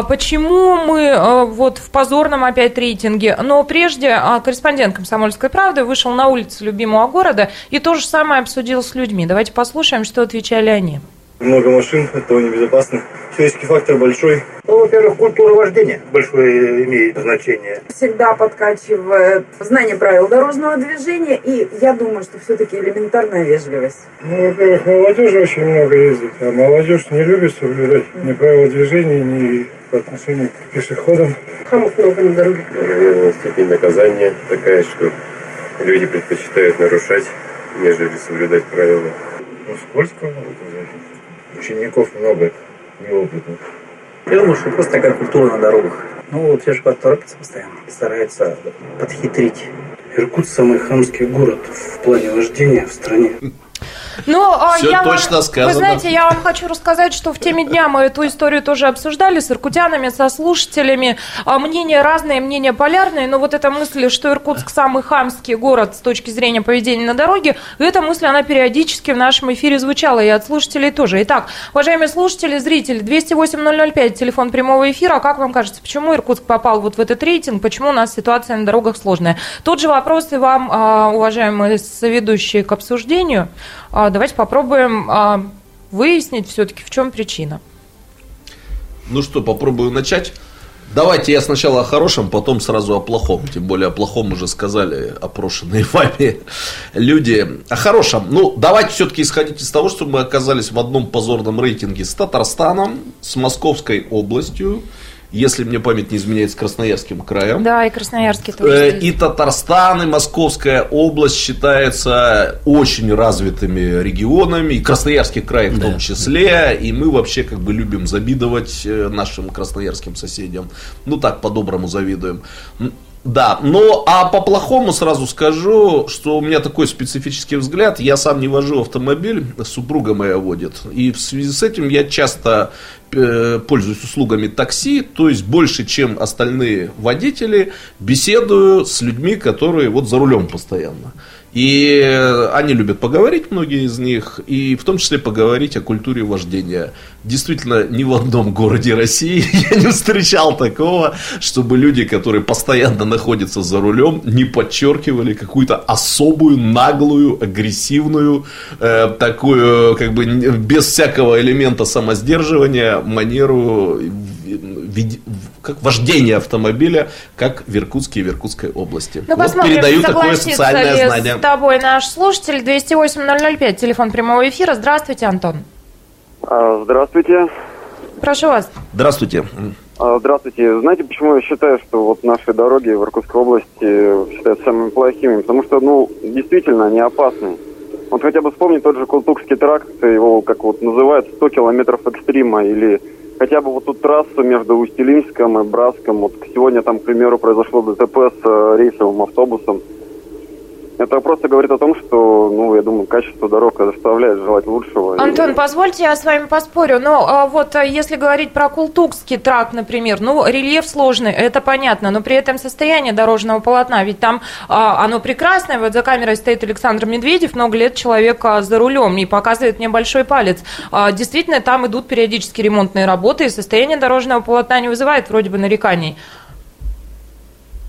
почему мы вот в позорном опять рейтинге? Но прежде корреспондент «Комсомольской правды» вышел на улицу любимого города и то же самое обсудил с людьми. Давайте послушаем, что отвечали они. Много машин, этого небезопасно. Человеческий фактор большой. Ну, во-первых, культура вождения большое имеет значение. Всегда подкачивает знание правил дорожного движения, и я думаю, что все-таки элементарная вежливость. Ну, во-первых, молодежи очень много ездит, а молодежь не любит соблюдать ни правила движения, ни по отношению к пешеходам. Хамов много на дороге. Наверное, степень наказания такая, что люди предпочитают нарушать, нежели соблюдать правила. Ну, скользко много. Учеников много, неопытных. Я думаю, что просто такая культура на дорогах. Ну, все же торопятся постоянно, стараются подхитрить. Иркутск самый хамский город в плане вождения в стране. Ну, я точно сказано. Вы знаете, я вам хочу рассказать, что в теме дня мы эту историю тоже обсуждали с иркутянами, со слушателями. Мнения разные, мнения полярные, но вот эта мысль, что Иркутск самый хамский город с точки зрения поведения на дороге, эта мысль, она периодически в нашем эфире звучала, и от слушателей тоже. Итак, уважаемые слушатели, зрители, 208-005, телефон прямого эфира. Как вам кажется, почему Иркутск попал вот в этот рейтинг, почему у нас ситуация на дорогах сложная? Тот же вопрос и вам, уважаемые соведущие, к обсуждению. Давайте попробуем выяснить все-таки, в чем причина. Ну что, попробую начать. Давайте я сначала о хорошем, потом сразу о плохом. Тем более о плохом уже сказали опрошенные вами люди. О хорошем. Ну, давайте все-таки исходить из того, что мы оказались в одном позорном рейтинге с Татарстаном, с Московской областью если мне память не изменяет, с Красноярским краем. Да, и Красноярский тоже. И Татарстан, и Московская область считаются очень развитыми регионами, и Красноярский край в том числе, и мы вообще как бы любим завидовать нашим красноярским соседям. Ну так, по-доброму завидуем. Да, но а по-плохому сразу скажу, что у меня такой специфический взгляд. Я сам не вожу автомобиль, супруга моя водит. И в связи с этим я часто пользуюсь услугами такси, то есть больше, чем остальные водители, беседую с людьми, которые вот за рулем постоянно. И они любят поговорить, многие из них, и в том числе поговорить о культуре вождения. Действительно, ни в одном городе России я не встречал такого, чтобы люди, которые постоянно находятся за рулем, не подчеркивали какую-то особую, наглую, агрессивную, такую, как бы без всякого элемента самосдерживания, манеру как вождение автомобиля, как в Иркутске и в Иркутской области. Ну, вот передаю такое социальное знание. С тобой наш слушатель 208-005, телефон прямого эфира. Здравствуйте, Антон. Здравствуйте. Прошу вас. Здравствуйте. Здравствуйте. Знаете, почему я считаю, что вот наши дороги в Иркутской области считаются самыми плохими? Потому что, ну, действительно, они опасны. Вот хотя бы вспомнить тот же Култукский тракт, его, как вот называют, 100 километров экстрима, или хотя бы вот эту трассу между Усть-Илимском и Братском. Вот сегодня там, к примеру, произошло ДТП с рейсовым автобусом. Это просто говорит о том, что, ну, я думаю, качество дорог заставляет желать лучшего. Антон, позвольте, я с вами поспорю. Но вот если говорить про Култукский тракт, например, ну, рельеф сложный, это понятно, но при этом состояние дорожного полотна, ведь там оно прекрасное. Вот за камерой стоит Александр Медведев, много лет человек за рулем, и показывает мне большой палец. Действительно, там идут периодически ремонтные работы, и состояние дорожного полотна не вызывает вроде бы нареканий.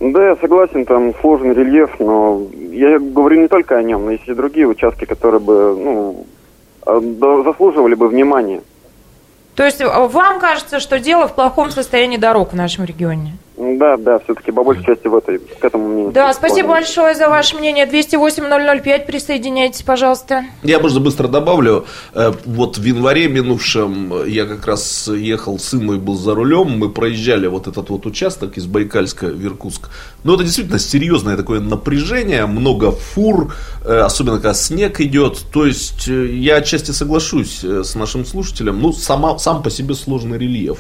Да, я согласен, там сложный рельеф, но я говорю не только о нем, но есть и другие участки, которые бы, ну, заслуживали бы внимания. То есть вам кажется, что дело в плохом состоянии дорог в нашем регионе? Да, да, все-таки по большей части к этому мнению. Да, спасибо большое за ваше мнение. 208-005, присоединяйтесь, пожалуйста. Я, может, быстро добавлю. Вот в январе минувшем я как раз ехал, сын мой был за рулем, мы проезжали вот этот вот участок из Байкальска в Иркутск. Ну, это действительно серьезное такое напряжение, много фур, особенно когда снег идет. То есть я отчасти соглашусь с нашим слушателем, ну, сам по себе сложный рельеф.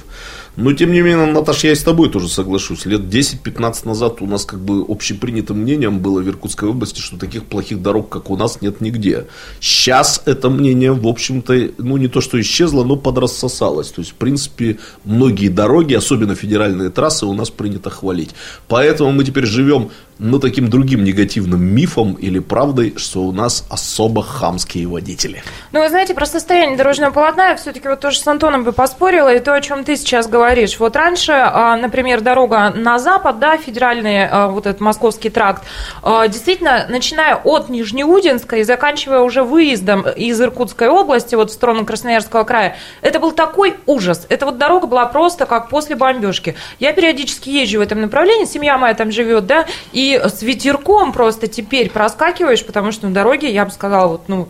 Но, тем не менее, Наташа, я и с тобой тоже соглашусь. Лет 10-15 назад у нас как бы общепринятым мнением было в Иркутской области, что таких плохих дорог, как у нас, нет нигде. Сейчас это мнение, в общем-то, ну, не то что исчезло, но подрассосалось. То есть, в принципе, многие дороги, особенно федеральные трассы, у нас принято хвалить. Поэтому мы теперь живем, ну, таким другим негативным мифом или правдой, что у нас особо хамские водители. Ну, вы знаете, про состояние дорожного полотна я все-таки вот тоже с Антоном бы поспорила, и то, о чем ты сейчас говоришь. Вот раньше, например, дорога на запад, да, федеральный вот этот Московский тракт, действительно, начиная от Нижнеудинска и заканчивая уже выездом из Иркутской области, вот в сторону Красноярского края, это был такой ужас. Эта вот дорога была просто как после бомбежки. Я периодически езжу в этом направлении, семья моя там живет, да, и с ветерком просто теперь проскакиваешь, потому что на дороге, я бы сказала, вот, ну,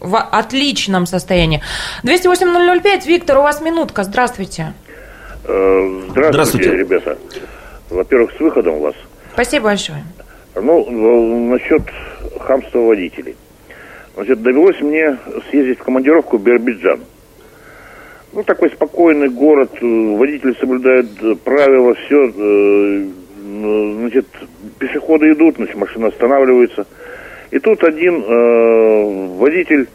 в отличном состоянии. 208-005, Виктор, у вас минутка, здравствуйте. Здравствуйте, ребята. Во-первых, с выходом вас. Спасибо большое. Ну, насчет хамства водителей. Значит, довелось мне съездить в командировку в Биробиджан. Ну, такой спокойный город, водители соблюдают правила, все. Значит, пешеходы идут, значит, машина останавливается. И тут один водитель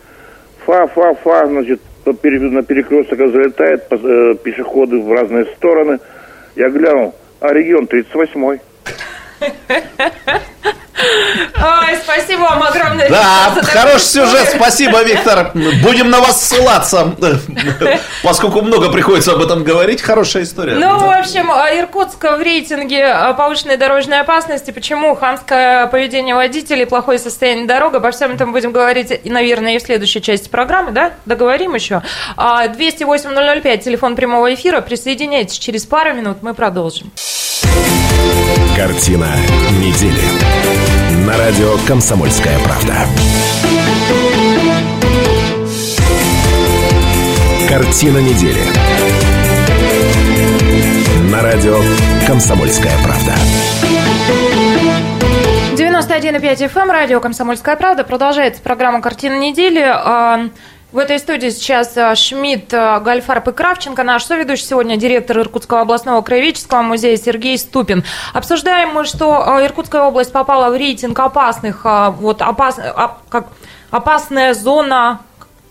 значит, на перекресток залетает, пешеходы в разные стороны. Я глянул, а регион 38-й. Ой, спасибо вам огромное. Да, хороший сюжет, спасибо, Виктор. Будем на вас ссылаться, поскольку много приходится об этом говорить. Хорошая история. Ну, в общем, Иркутск в рейтинге повышенной дорожной опасности. Почему хамское поведение водителей, плохое состояние дорог? Обо всем этом будем говорить, наверное, и в следующей части программы, да? Договорим еще. 208-005, телефон прямого эфира. Присоединяйтесь, через пару минут мы продолжим. Картина недели. На радио «Комсомольская правда». Картина недели. на радио «Комсомольская правда». 91,5 FM, радио «Комсомольская правда». Продолжается программа «Картина недели». В этой студии сейчас Шмидт, Гольдфарб и Кравченко. Наш соведущий сегодня директор Иркутского областного краеведческого музея Сергей Ступин. Обсуждаем мы, что Иркутская область попала в рейтинг опасная зона...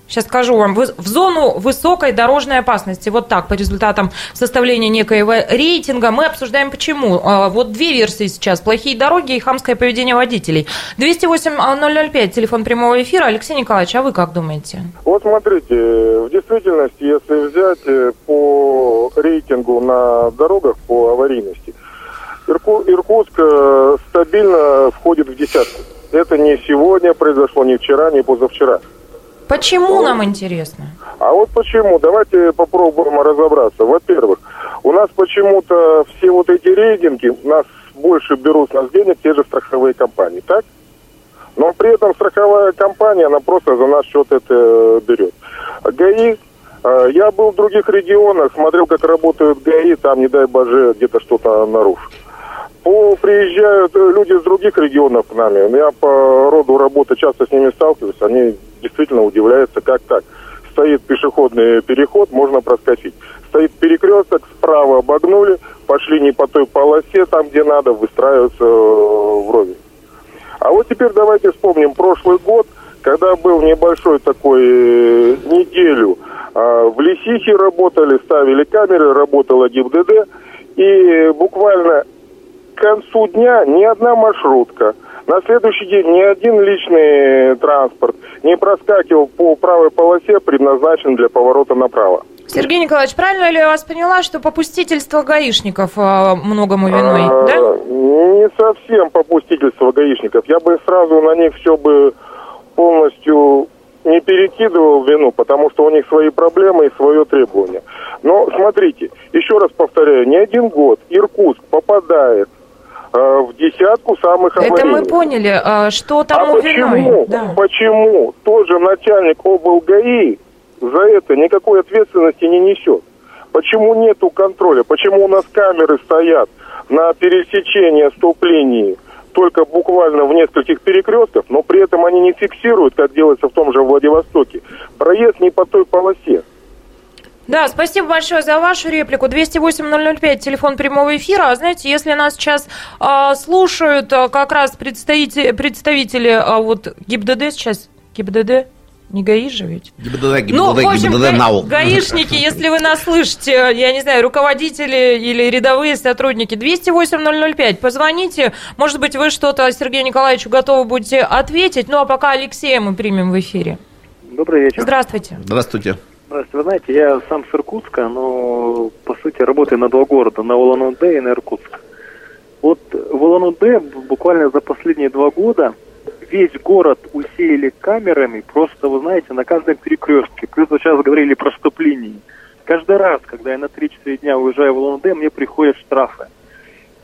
Сейчас скажу вам, в зону высокой дорожной опасности. Вот так, по результатам составления некоего рейтинга мы обсуждаем, почему. Вот две версии сейчас. Плохие дороги и хамское поведение водителей. 208-005, телефон прямого эфира. Алексей Николаевич, а вы как думаете? Вот смотрите, в действительности, если взять по рейтингу на дорогах по аварийности, Иркутск стабильно входит в десятку. Это не сегодня произошло, не вчера, не позавчера. Почему нам интересно? А вот почему? Давайте попробуем разобраться. Во-первых, у нас почему-то все вот эти рейтинги, нас больше берут с нас денег те же страховые компании, так? Но при этом страховая компания, она просто за наш счет это берет. ГАИ, я был в других регионах, смотрел, как работают ГАИ, там, не дай боже, где-то что-то нарушено. Приезжают люди из других регионов к нам. Я по роду работы часто с ними сталкиваюсь. Они действительно удивляются, как так. Стоит пешеходный переход, можно проскочить. Стоит перекресток, справа обогнули, пошли не по той полосе, там, где надо, выстраиваются вровень. А вот теперь давайте вспомним прошлый год, когда был небольшой такой неделю. В Лисихе работали, ставили камеры, работала ГИБДД. И буквально... к концу дня ни одна маршрутка, на следующий день ни один личный транспорт не проскакивал по правой полосе, предназначенной для поворота направо. Сергей Николаевич, правильно ли я вас поняла, что попустительство гаишников многому виной, да? Не совсем попустительство гаишников. Я бы сразу на них все бы полностью не перекидывал вину, потому что у них свои проблемы и свое требование. Но смотрите, еще раз повторяю, не один год Иркутск попадает в десятку самых аварийных. Это мы поняли, что там виной. Да. Почему тот же начальник облгаи за это никакой ответственности не несет? Почему нету контроля? Почему у нас камеры стоят на пересечении стоп-линии только буквально в нескольких перекрестках, но при этом они не фиксируют, как делается в том же Владивостоке, проезд не по той полосе? Да, спасибо большое за вашу реплику. 208-005, телефон прямого эфира. А знаете, если нас сейчас слушают как раз представители вот ГИБДД сейчас, ГИБДД, не ГАИ же ведь? ГИБДД, ну, в общем, ГИБДД, гаишники, если вы нас слышите, я не знаю, руководители или рядовые сотрудники, 208-005, позвоните, может быть, вы что-то Сергею Николаевичу готовы будете ответить, ну, а пока Алексея мы примем в эфире. Добрый вечер. Здравствуйте. Здравствуйте. Вы знаете, я сам с Иркутска, но, по сути, работаю на два города, на Улан-Удэ и на Иркутск. Вот в Улан-Удэ буквально за последние 2 года весь город усеяли камерами, просто, вы знаете, на каждом перекрестке. Плюс вы сейчас говорили про стоп-линии. Каждый раз, когда я на 3-4 дня уезжаю в Улан-Удэ, мне приходят штрафы.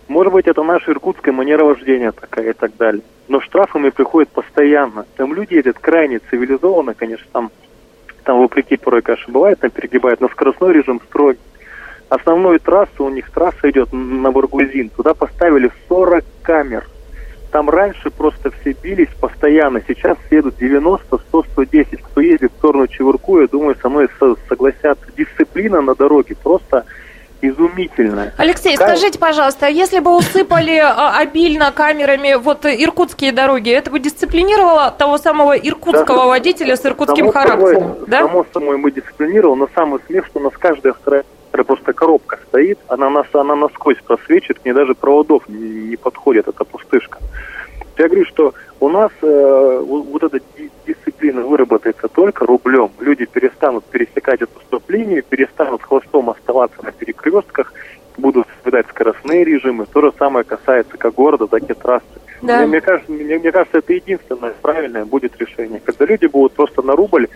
Может быть, это наша иркутская манера вождения такая и так далее. Но штрафы мне приходят постоянно. Там люди едят крайне цивилизованно, конечно, там вопреки порой, конечно, бывает, там перегибают, но скоростной режим строгий. Основную трассу, у них трасса идет на Баргузин, туда поставили 40 камер. Там раньше просто все бились постоянно, сейчас едут 90, 100, 110. Кто ездит в сторону Чебурку, я думаю, со мной согласятся. Дисциплина на дороге просто изумительная. Алексей, скажите, пожалуйста, если бы усыпали обильно камерами вот иркутские дороги, это бы дисциплинировало того самого иркутского водителя с иркутским характером? Да? Само собой, мы дисциплинировали, но самый смех, что у нас каждая вторая просто коробка стоит, она насквозь просвечивает, к ней даже проводов не подходит, это пустышка. Я говорю, что у нас вот эта дисциплина выработается только рублем. Люди перестанут пересекать эту стоп-линию, перестанут хвостом оставаться на перекрестках, будут соблюдать скоростные режимы. То же самое касается как города, так и трассы. Да. Мне кажется, это единственное правильное будет решение. Когда люди будут просто на рубль,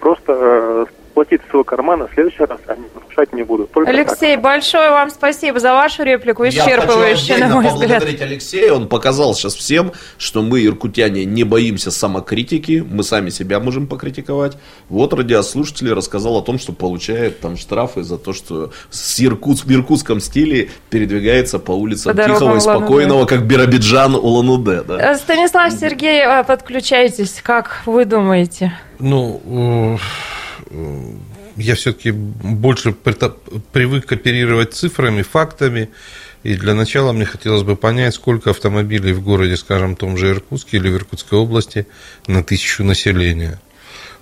просто платить из своего кармана, в следующий раз они нарушать не будут. Только Алексей, так. Большое вам спасибо за вашу реплику, исчерпывающую, на мой взгляд. Я хочу поблагодарить Алексея, он показал сейчас всем, что мы, иркутяне, не боимся самокритики, мы сами себя можем покритиковать. Вот радиослушатель рассказал о том, что получает там штрафы за то, что в иркутском стиле передвигается по улицам тихого и спокойного, как Биробиджан, Улан-Удэ. Да? Станислав, Сергей, подключайтесь, как вы думаете? Ну, я все-таки больше привык оперировать цифрами, фактами. И для начала мне хотелось бы понять, сколько автомобилей в городе, скажем, том же Иркутске или в Иркутской области на 1 тысячу населения.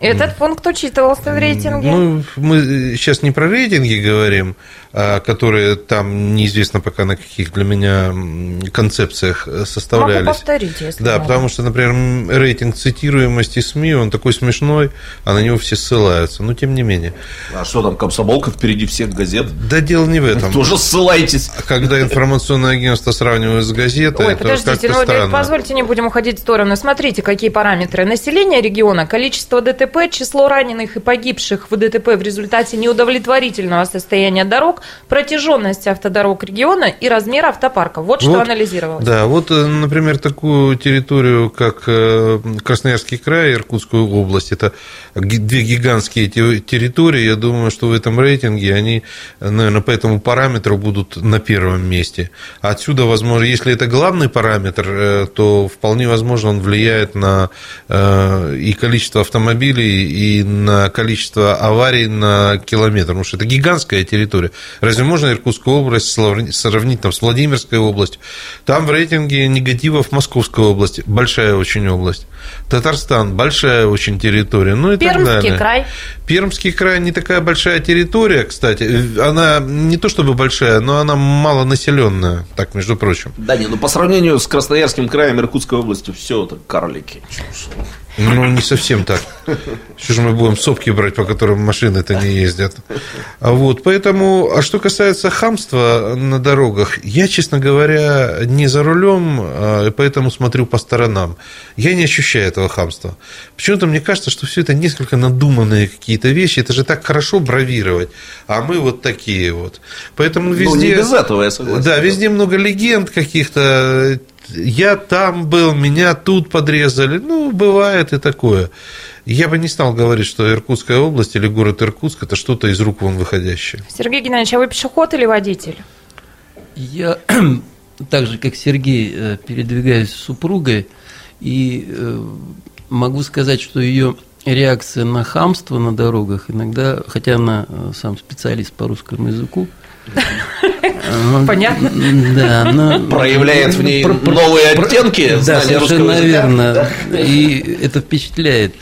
Этот пункт учитывался в рейтинге? Ну, мы сейчас не про рейтинги говорим, которые там неизвестно пока на каких для меня концепциях составлялись. Могу повторить, если да, надо. Потому что, например, рейтинг цитируемости СМИ, он такой смешной, а на него все ссылаются, но тем не менее. А что там, комсомолка впереди всех газет? Да дело не в этом. Вы тоже ссылаетесь. Когда информационное агентство сравнивают с газетой, ой, это подождите, как-то странно. Да, позвольте, не будем уходить в сторону. Смотрите, какие параметры. Население региона, количество ДТП, число раненых и погибших в ДТП в результате неудовлетворительного состояния дорог, протяженность автодорог региона и размер автопарка. Вот что анализировалось. Да, вот, например, такую территорию, как Красноярский край и Иркутскую область, это две гигантские территории, я думаю, что в этом рейтинге они, наверное, по этому параметру будут на первом месте. Отсюда, возможно, если это главный параметр, то вполне возможно он влияет на и количество автомобилей, и на количество аварий на километр, потому что это гигантская территория. Разве можно Иркутскую область сравнить там с Владимирской областью? Там в рейтинге негативов Московская область, большая очень область. Татарстан, большая очень территория. Ну и Пермский так далее. Край. Пермский край не такая большая территория, кстати. Она не то чтобы большая, но она малонаселенная, так, между прочим. Да не, ну по сравнению с Красноярским краем, Иркутской областью, все это карлики. Ну, не совсем так. Что же мы будем сопки брать, по которым машины-то не ездят? Вот, поэтому, а что касается хамства на дорогах, я, честно говоря, не за рулем, поэтому смотрю по сторонам. Я не ощущаю этого хамства. Почему-то мне кажется, что все это несколько надуманные какие-то вещи, это же так хорошо бравировать, а мы вот такие вот. Поэтому везде... Ну, не без этого, я согласен. Да, везде много легенд каких-то... Я там был, меня тут подрезали. Ну, бывает и такое. Я бы не стал говорить, что Иркутская область или город Иркутск – это что-то из рук вон выходящее. Сергей Геннадьевич, а вы пешеход или водитель? Я так же, как Сергей, передвигаюсь с супругой. И могу сказать, что ее реакция на хамство на дорогах иногда, хотя она сам специалист по русскому языку, понятно. Да, но... Проявляет в ней новые оттенки. Да, совершенно верно. И это впечатляет.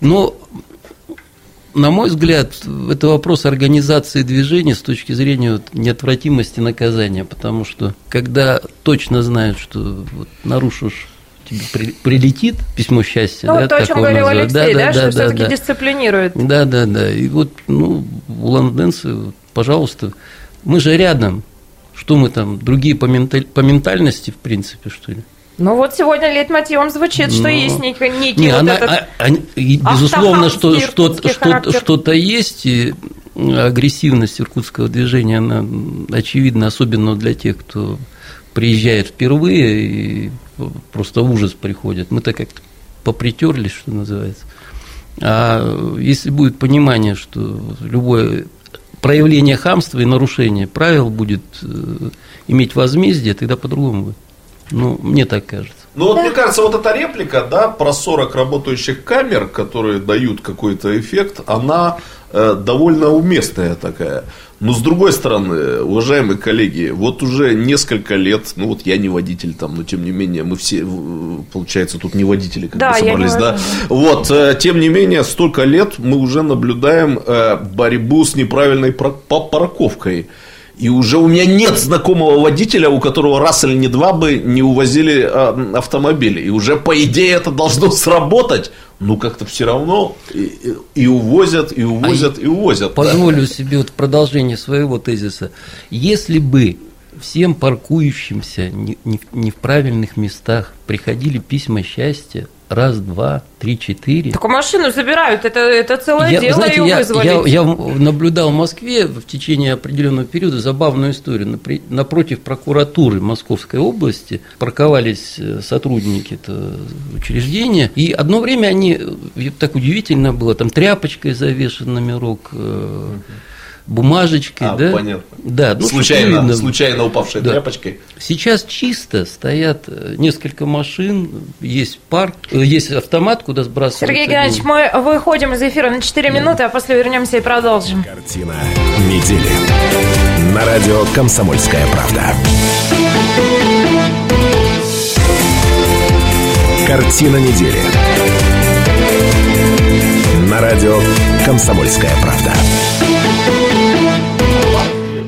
Но, на мой взгляд, это вопрос организации движения с точки зрения неотвратимости наказания. Потому что, когда точно знают, что вот нарушишь, тебе прилетит письмо счастья. Ну, да, то, о чем говорил Алексей, да, что все-таки дисциплинирует. Да. И вот, ну, улан-удэнцы, пожалуйста... Мы же рядом. Что мы там, другие по ментальности, в принципе, что ли? Ну, вот сегодня лейтмотивом звучит, что есть некий не, вот она, этот... безусловно, что-то есть, и агрессивность иркутского движения, она очевидна, особенно для тех, кто приезжает впервые, и просто ужас приходит. Мы-то как-то попритерлись, что называется. А если будет понимание, что любое... проявление хамства и нарушение правил будет иметь возмездие, тогда по-другому будет. Ну, мне так кажется. Ну, вот, да. Мне кажется, вот эта реплика, да, про 40 работающих камер, которые дают какой-то эффект, она довольно уместная такая. Но, с другой стороны, уважаемые коллеги, вот уже несколько лет, ну, вот я не водитель там, но, тем не менее, мы все, получается, тут не водители как бы собрались, да? Вот, тем не менее, столько лет мы уже наблюдаем борьбу с неправильной парковкой. И уже у меня нет знакомого водителя, у которого раз или не два бы не увозили автомобили. И уже, по идее, это должно сработать. Ну, как-то все равно и увозят, и увозят, и увозят. Позволю себе вот продолжение своего тезиса. Если бы всем паркующимся не в правильных местах приходили письма счастья раз, два, три, четыре. Такую машину забирают, это целое дело, знаете, ее вызволить. Я наблюдал в Москве в течение определенного периода забавную историю. Напротив прокуратуры Московской области парковались сотрудники учреждения, и одно время они, так удивительно было, там тряпочкой завешен номерок, бумажечкой, да? Понятно. Да, ну, случайно упавшей тряпочкой. Сейчас чисто стоят несколько машин, есть парк, есть автомат, куда сбрасывают. Сергей Геннадьевич, мы выходим из эфира на 4 минуты, а после вернемся и продолжим. Картина недели. На радио «Комсомольская правда». Картина недели. На радио «Комсомольская правда».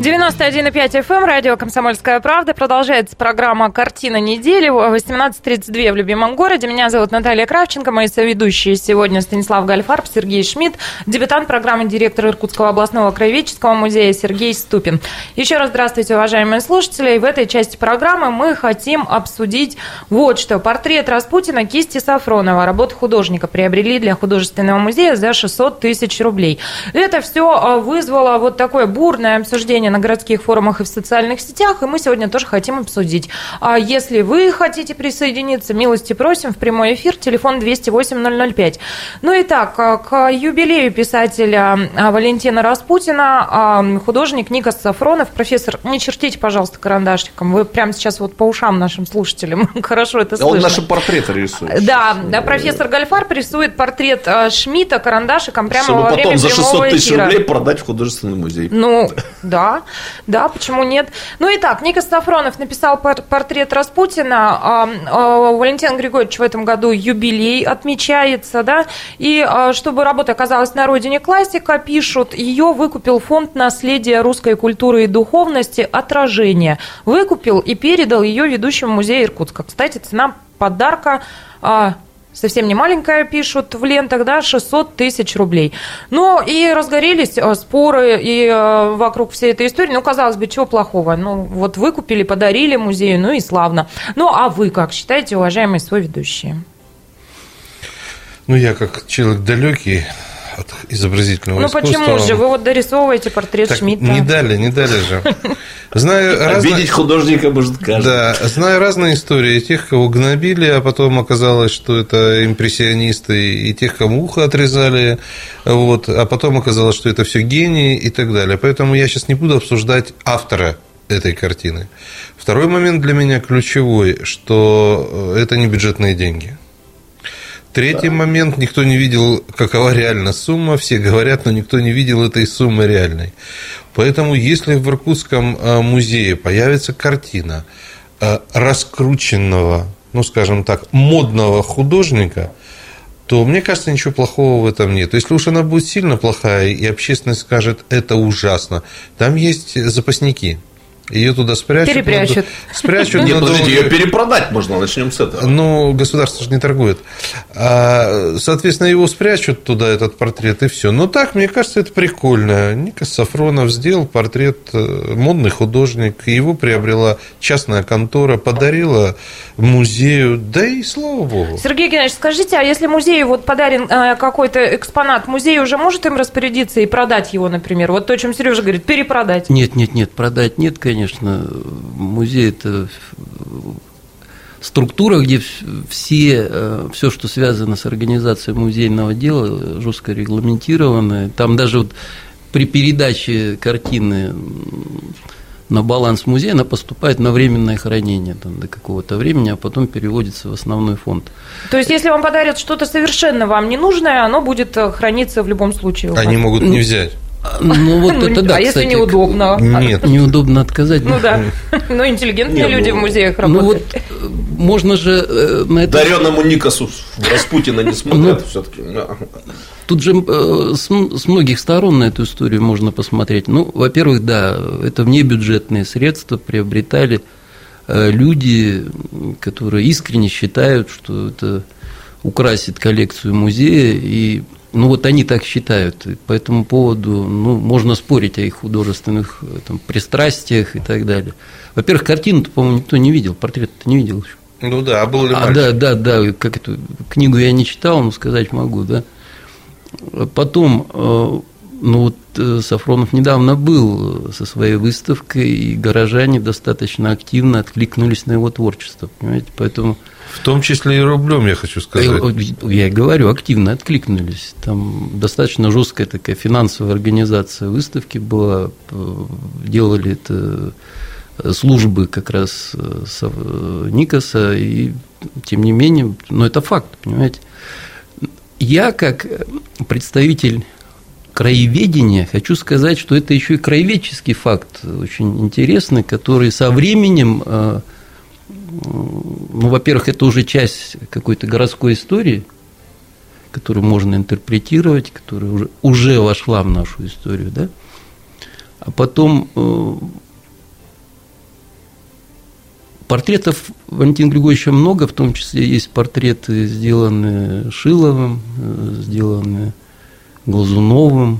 91,5 FM, радио «Комсомольская правда». Продолжается программа «Картина недели». 18:32 в любимом городе. Меня зовут Наталья Кравченко. Мои соведущие сегодня Станислав Гольдфарб, Сергей Шмидт, дебютант программы, директор Иркутского областного краеведческого музея Сергей Ступин. Еще раз здравствуйте, уважаемые слушатели. В этой части программы мы хотим обсудить вот что. Портрет Распутина кисти Сафронова. Работы художника приобрели для художественного музея за 600 тысяч рублей. Это все вызвало вот такое бурное обсуждение на городских форумах и в социальных сетях, и мы сегодня тоже хотим обсудить. А если вы хотите присоединиться, милости просим в прямой эфир, телефон 208-005. Ну и так, к юбилею писателя Валентина Распутина художник Никас Сафронов. Профессор, не чертите, пожалуйста, карандашиком, вы прямо сейчас вот по ушам нашим слушателям хорошо это слышно. Он наши портреты рисует. Да, профессор Гольдфарб рисует портрет Шмидта карандашиком прямо во время прямого эфира. Чтобы потом за 600 тысяч рублей продать в художественный музей. Ну, да. Да, почему нет? Ну и так, Никас Сафронов написал портрет Распутина. Валентин Григорьевич в этом году юбилей отмечается, да? И чтобы работа оказалась на родине классика, пишут, ее выкупил фонд наследия русской культуры и духовности «Отражение». Выкупил и передал ее ведущему музею Иркутска. Кстати, цена подарка... совсем не маленькая, пишут в лентах, да, 600 тысяч рублей. Ну, и разгорелись споры и вокруг всей этой истории. Ну, казалось бы, чего плохого? Ну, вот выкупили, подарили музею, ну и славно. Ну, а вы как считаете, уважаемые соведущие? Ну, я как человек далекий от изобразительного искусства. Ну, почему же? Вы вот дорисовываете портрет Шмидта. Не дали же. Обидеть художника может каждый. Да, знаю разные истории. Тех, кого гнобили, а потом оказалось, что это импрессионисты, и тех, кому ухо отрезали, вот, а потом оказалось, что это все гении и так далее. Поэтому я сейчас не буду обсуждать автора этой картины. Второй момент для меня ключевой, что это не бюджетные деньги. Третий момент, никто не видел, какова реально сумма, все говорят, но никто не видел этой суммы реальной. Поэтому, если в Иркутском музее появится картина раскрученного, ну, скажем так, модного художника, то, мне кажется, ничего плохого в этом нет. Если уж она будет сильно плохая, и общественность скажет, это ужасно, там есть запасники. Ее туда спрячут. Спрячут. Нет, подождите, ее перепродать можно, начнем с этого. Ну, государство же не торгует. Соответственно, его спрячут туда, этот портрет, и все. Но так, мне кажется, это прикольно. Никас Сафронов сделал портрет, модный художник, его приобрела частная контора, подарила музею, да и слава богу. Сергей Геннадьевич, скажите, а если музею вот подарен какой-то экспонат, музей уже может им распорядиться и продать его, например? Вот то, о чем Сережа говорит, перепродать. Нет, продать нет, конечно. Конечно, музей – это структура, где все, что связано с организацией музейного дела, жестко регламентировано. Там даже вот при передаче картины на баланс музея она поступает на временное хранение там, до какого-то времени, а потом переводится в основной фонд. То есть, если вам подарят что-то совершенно вам ненужное, оно будет храниться в любом случае? Они могут не взять. Ну, вот это да, а кстати, если неудобно? Нет, неудобно отказать. Ну да, но интеллигентные люди в музеях работают. Ну вот можно же на это... Дареному Никасу Распутина не смотрят все-таки. Тут же с многих сторон на эту историю можно посмотреть. Ну, во-первых, да, это внебюджетные средства приобретали люди, которые искренне считают, что это украсит коллекцию музея, и ну, вот они так считают, и по этому поводу можно спорить о их художественных пристрастиях и так далее. Во-первых, картину-то, по-моему, никто не видел, портрет-то не видел еще. Ну да, а был ли мальчик? Да, как эту книгу я не читал, но сказать могу, да. Потом, ну вот Сафронов недавно был со своей выставкой, и горожане достаточно активно откликнулись на его творчество, понимаете, поэтому... В том числе и рублем, я хочу сказать. Я и говорю, активно откликнулись. Там достаточно жесткая такая финансовая организация выставки была, делали это... службы как раз Никаса, и тем не менее, но это факт, понимаете. Я, как представитель краеведения, хочу сказать, что это еще и краеведческий факт очень интересный, который со временем, ну, во-первых, это уже часть какой-то городской истории, которую можно интерпретировать, которая уже вошла в нашу историю, да, а потом... Портретов Валентина Григорьевича много, в том числе есть портреты, сделанные Шиловым, сделанные Глазуновым,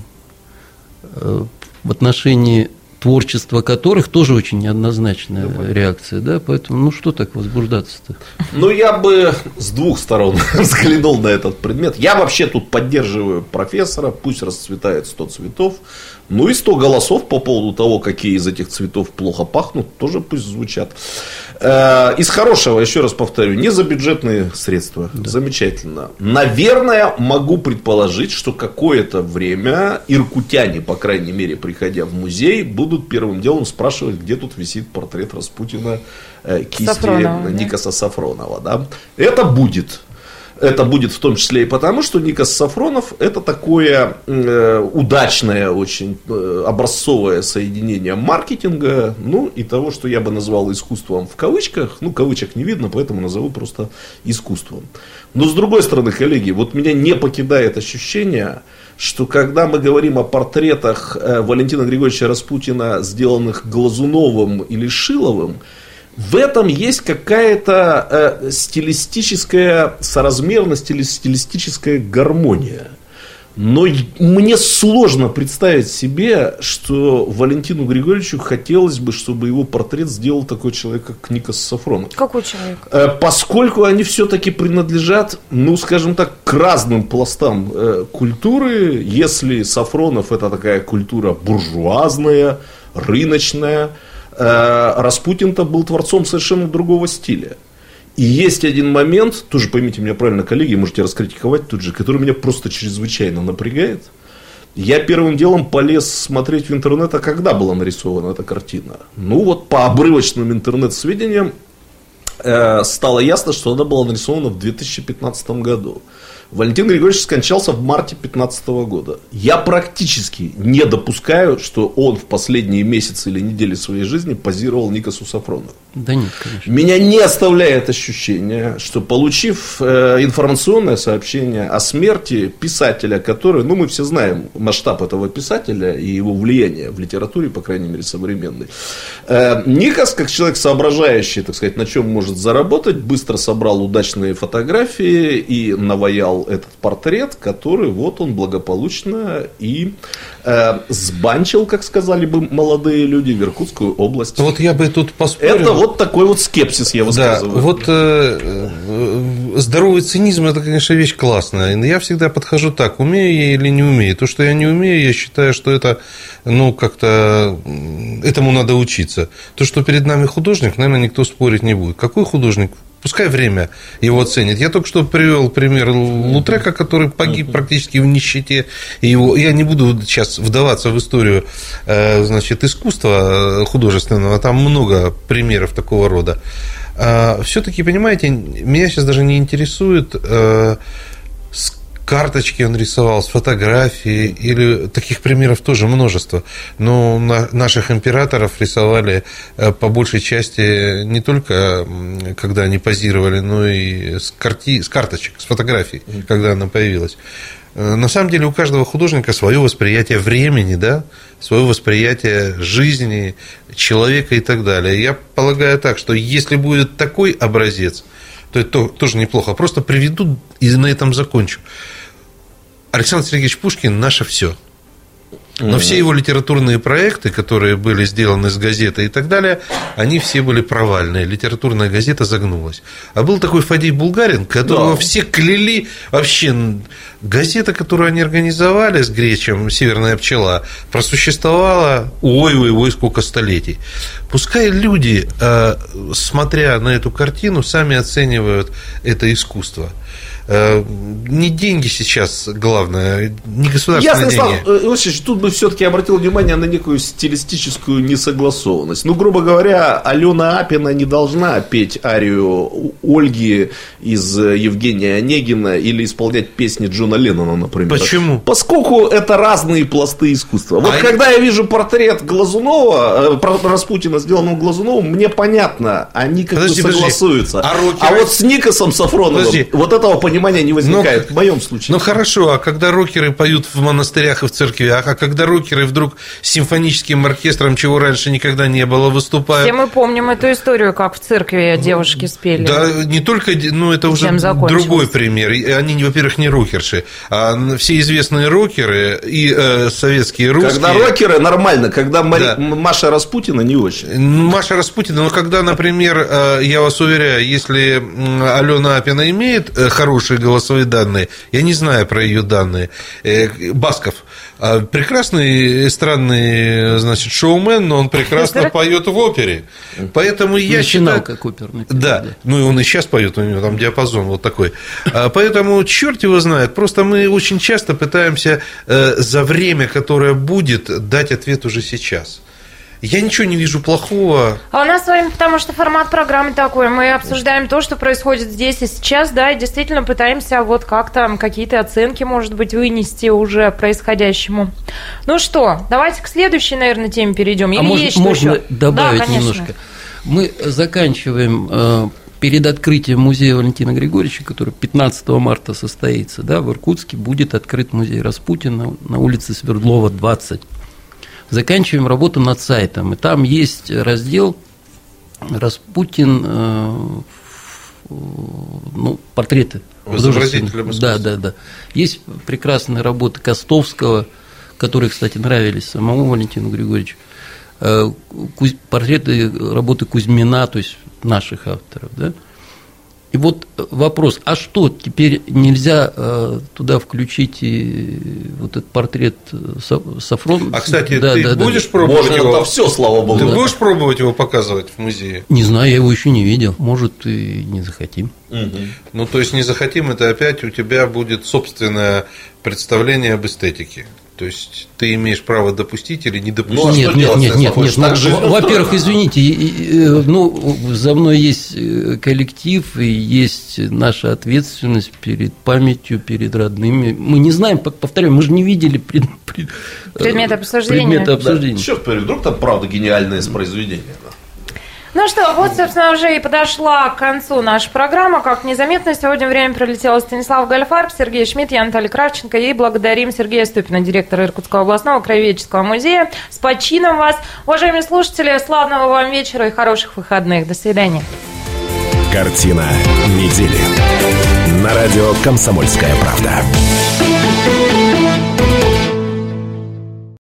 в отношении творчества которых тоже очень неоднозначная реакция, да, поэтому, ну, что так возбуждаться-то? Ну, я бы с двух сторон взглянул на этот предмет. Я вообще тут поддерживаю профессора, пусть расцветает 100 цветов, ну, и 100 голосов по поводу того, какие из этих цветов плохо пахнут, тоже пусть звучат. Из хорошего, еще раз повторю, не за бюджетные средства, да. Замечательно. Наверное, могу предположить, что какое-то время иркутяне, по крайней мере, приходя в музей, будут первым делом спрашивать, где тут висит портрет Распутина, кисти Сафронова, Никаса, да. Сафронова, да? Это будет в том числе и потому, что Никас Сафронов — это такое удачное, очень образцовое соединение маркетинга, ну и того, что я бы назвал искусством в кавычках, ну кавычек не видно, поэтому назову просто искусством. Но с другой стороны, коллеги, вот меня не покидает ощущение, что когда мы говорим о портретах Валентина Григорьевича Распутина, сделанных Глазуновым или Шиловым, в этом есть какая-то стилистическая соразмерность или стилистическая гармония. Но мне сложно представить себе, что Валентину Григорьевичу хотелось бы, чтобы его портрет сделал такой человек, как Никас Сафронов. Какой человек? Поскольку они все-таки принадлежат, ну, скажем так, к разным пластам культуры. Если Сафронов — это такая культура буржуазная, рыночная, Распутин-то был творцом совершенно другого стиля. И есть один момент, тоже поймите меня правильно, коллеги, можете раскритиковать тут же, который меня просто чрезвычайно напрягает. Я первым делом полез смотреть в интернет, а когда была нарисована эта картина. Ну вот по обрывочным интернет-сведениям стало ясно, что она была нарисована в 2015 году. Валентин Григорьевич скончался в марте 2015 года. Я практически не допускаю, что он в последние месяцы или недели своей жизни позировал Никасу Сафронову. Да нет, конечно. Меня не оставляет ощущение, что, получив информационное сообщение о смерти писателя, который, ну, мы все знаем масштаб этого писателя и его влияние в литературе, по крайней мере, современной, Никас, как человек соображающий, так сказать, на чем может заработать, быстро собрал удачные фотографии и наваял этот портрет, который вот он благополучно и сбанчил, как сказали бы молодые люди, в Иркутскую область. Вот я бы тут поспорил. Это вот такой вот скепсис я высказываю. Да, вот здоровый цинизм — это, конечно, вещь классная. Я всегда подхожу так: умею я или не умею. То, что я не умею, я считаю, что это, ну, как-то этому надо учиться. То, что перед нами художник, наверное, никто спорить не будет. Какой художник? Пускай время его оценит. Я только что привел пример Лутрека, который погиб практически в нищете. Я не буду сейчас вдаваться в историю, значит, искусства художественного. Там много примеров такого рода. Все-таки, понимаете, меня сейчас даже не интересует, с карточки он рисовал, с фотографии, или таких примеров тоже множество. Но наших императоров рисовали по большей части не только когда они позировали, но и с карточек, с фотографий, когда она появилась. На самом деле у каждого художника свое восприятие времени, да, свое восприятие жизни, человека и так далее. Я полагаю так, что если будет такой образец, то это тоже неплохо. Просто приведу и на этом закончу. Александр Сергеевич Пушкин — наше все. Но все его литературные проекты, которые были сделаны с газеты и так далее, они все были провальные. Литературная газета загнулась. А был такой Фадей Булгарин, которого все кляли. Вообще, газета, которую они организовали с Гречем, «Северная пчела», просуществовала ой-ой-ой сколько столетий. Пускай люди, смотря на эту картину, сами оценивают это искусство. Не деньги сейчас главное, не государственные деньги. Ясно, тут бы все-таки обратил внимание на некую стилистическую несогласованность. Ну, грубо говоря, Алена Апина не должна петь арию Ольги из Евгения Онегина или исполнять песни Джона Леннона, например. Почему? Поскольку это разные пласты искусства. Вот когда я вижу портрет Глазунова, Распутина, сделанного Глазуновым, мне понятно, они как-то согласуются. А вот с Никасом Сафроновым вот этого понимания не возникает в моем случае. Ну хорошо, а когда рокеры поют в монастырях и в церквях, а когда рокеры вдруг с симфоническим оркестром, чего раньше никогда не было, выступают. Все мы помним эту историю, как в церкви девушки спели. Да, не только, ну это уже другой пример. Они, во-первых, не рокерши, а все известные рокеры и советские русские. Когда рокеры нормально, когда Маша Распутина не очень. Маша Распутина, но когда, например, я вас уверяю, если Алена Апина имеет хорошие голосовые данные, я не знаю про ее данные, Басков прекрасный эстрадный, значит, шоумен, но он прекрасно поет в опере. Поэтому я считаю, как оперный певец, да, ну и он и сейчас поет, у него там диапазон вот такой. Поэтому черт его знает. Просто мы очень часто пытаемся за время, которое будет, дать ответ уже сейчас. Я ничего не вижу плохого. А у нас с вами, потому что формат программы такой, мы обсуждаем то, что происходит здесь и сейчас, да, и действительно пытаемся вот как-то какие-то оценки, может быть, вынести уже происходящему. Ну что, давайте к следующей, наверное, теме перейдем. Или есть можно еще? Добавить, да, немножко? Мы заканчиваем перед открытием музея Валентина Григорьевича, который 15 марта состоится, да, в Иркутске будет открыт музей Распутина на улице Свердлова, 20. Заканчиваем работу над сайтом. И там есть раздел «Распутин», ну, портреты. Изобразителя. Да, да, да. Есть прекрасные работы Костовского, которые, кстати, нравились самому Валентину Григорьевичу. Портреты, работы Кузьмина, то есть наших авторов. Да? И вот вопрос, а что теперь нельзя туда включить и вот этот портрет Сафронова? А, кстати, да, ты будешь пробовать можно его? Можно все, слава богу. Ты будешь пробовать его показывать в музее? Не знаю, я его еще не видел. Может, и не захотим. Угу. Ну, то есть, не захотим, это опять у тебя будет собственное представление об эстетике. То есть, ты имеешь право допустить или не допустить? Ну, а нет. Во-первых, извините, ну, за мной есть коллектив, и есть наша ответственность перед памятью, перед родными. Мы не знаем, повторяю, мы же не видели предметы обсуждения. Да. Черт побери, вдруг там правда гениальное произведение. Ну что, вот, собственно, уже и подошла к концу наша программа. Как незаметно, сегодня время пролетело. Станислав Гольдфарб, Сергей Шмидт, я Наталья Кравченко. И благодарим Сергея Ступина, директора Иркутского областного краеведческого музея. С почином вас. Уважаемые слушатели, славного вам вечера и хороших выходных. До свидания. Картина недели. На радио «Комсомольская правда».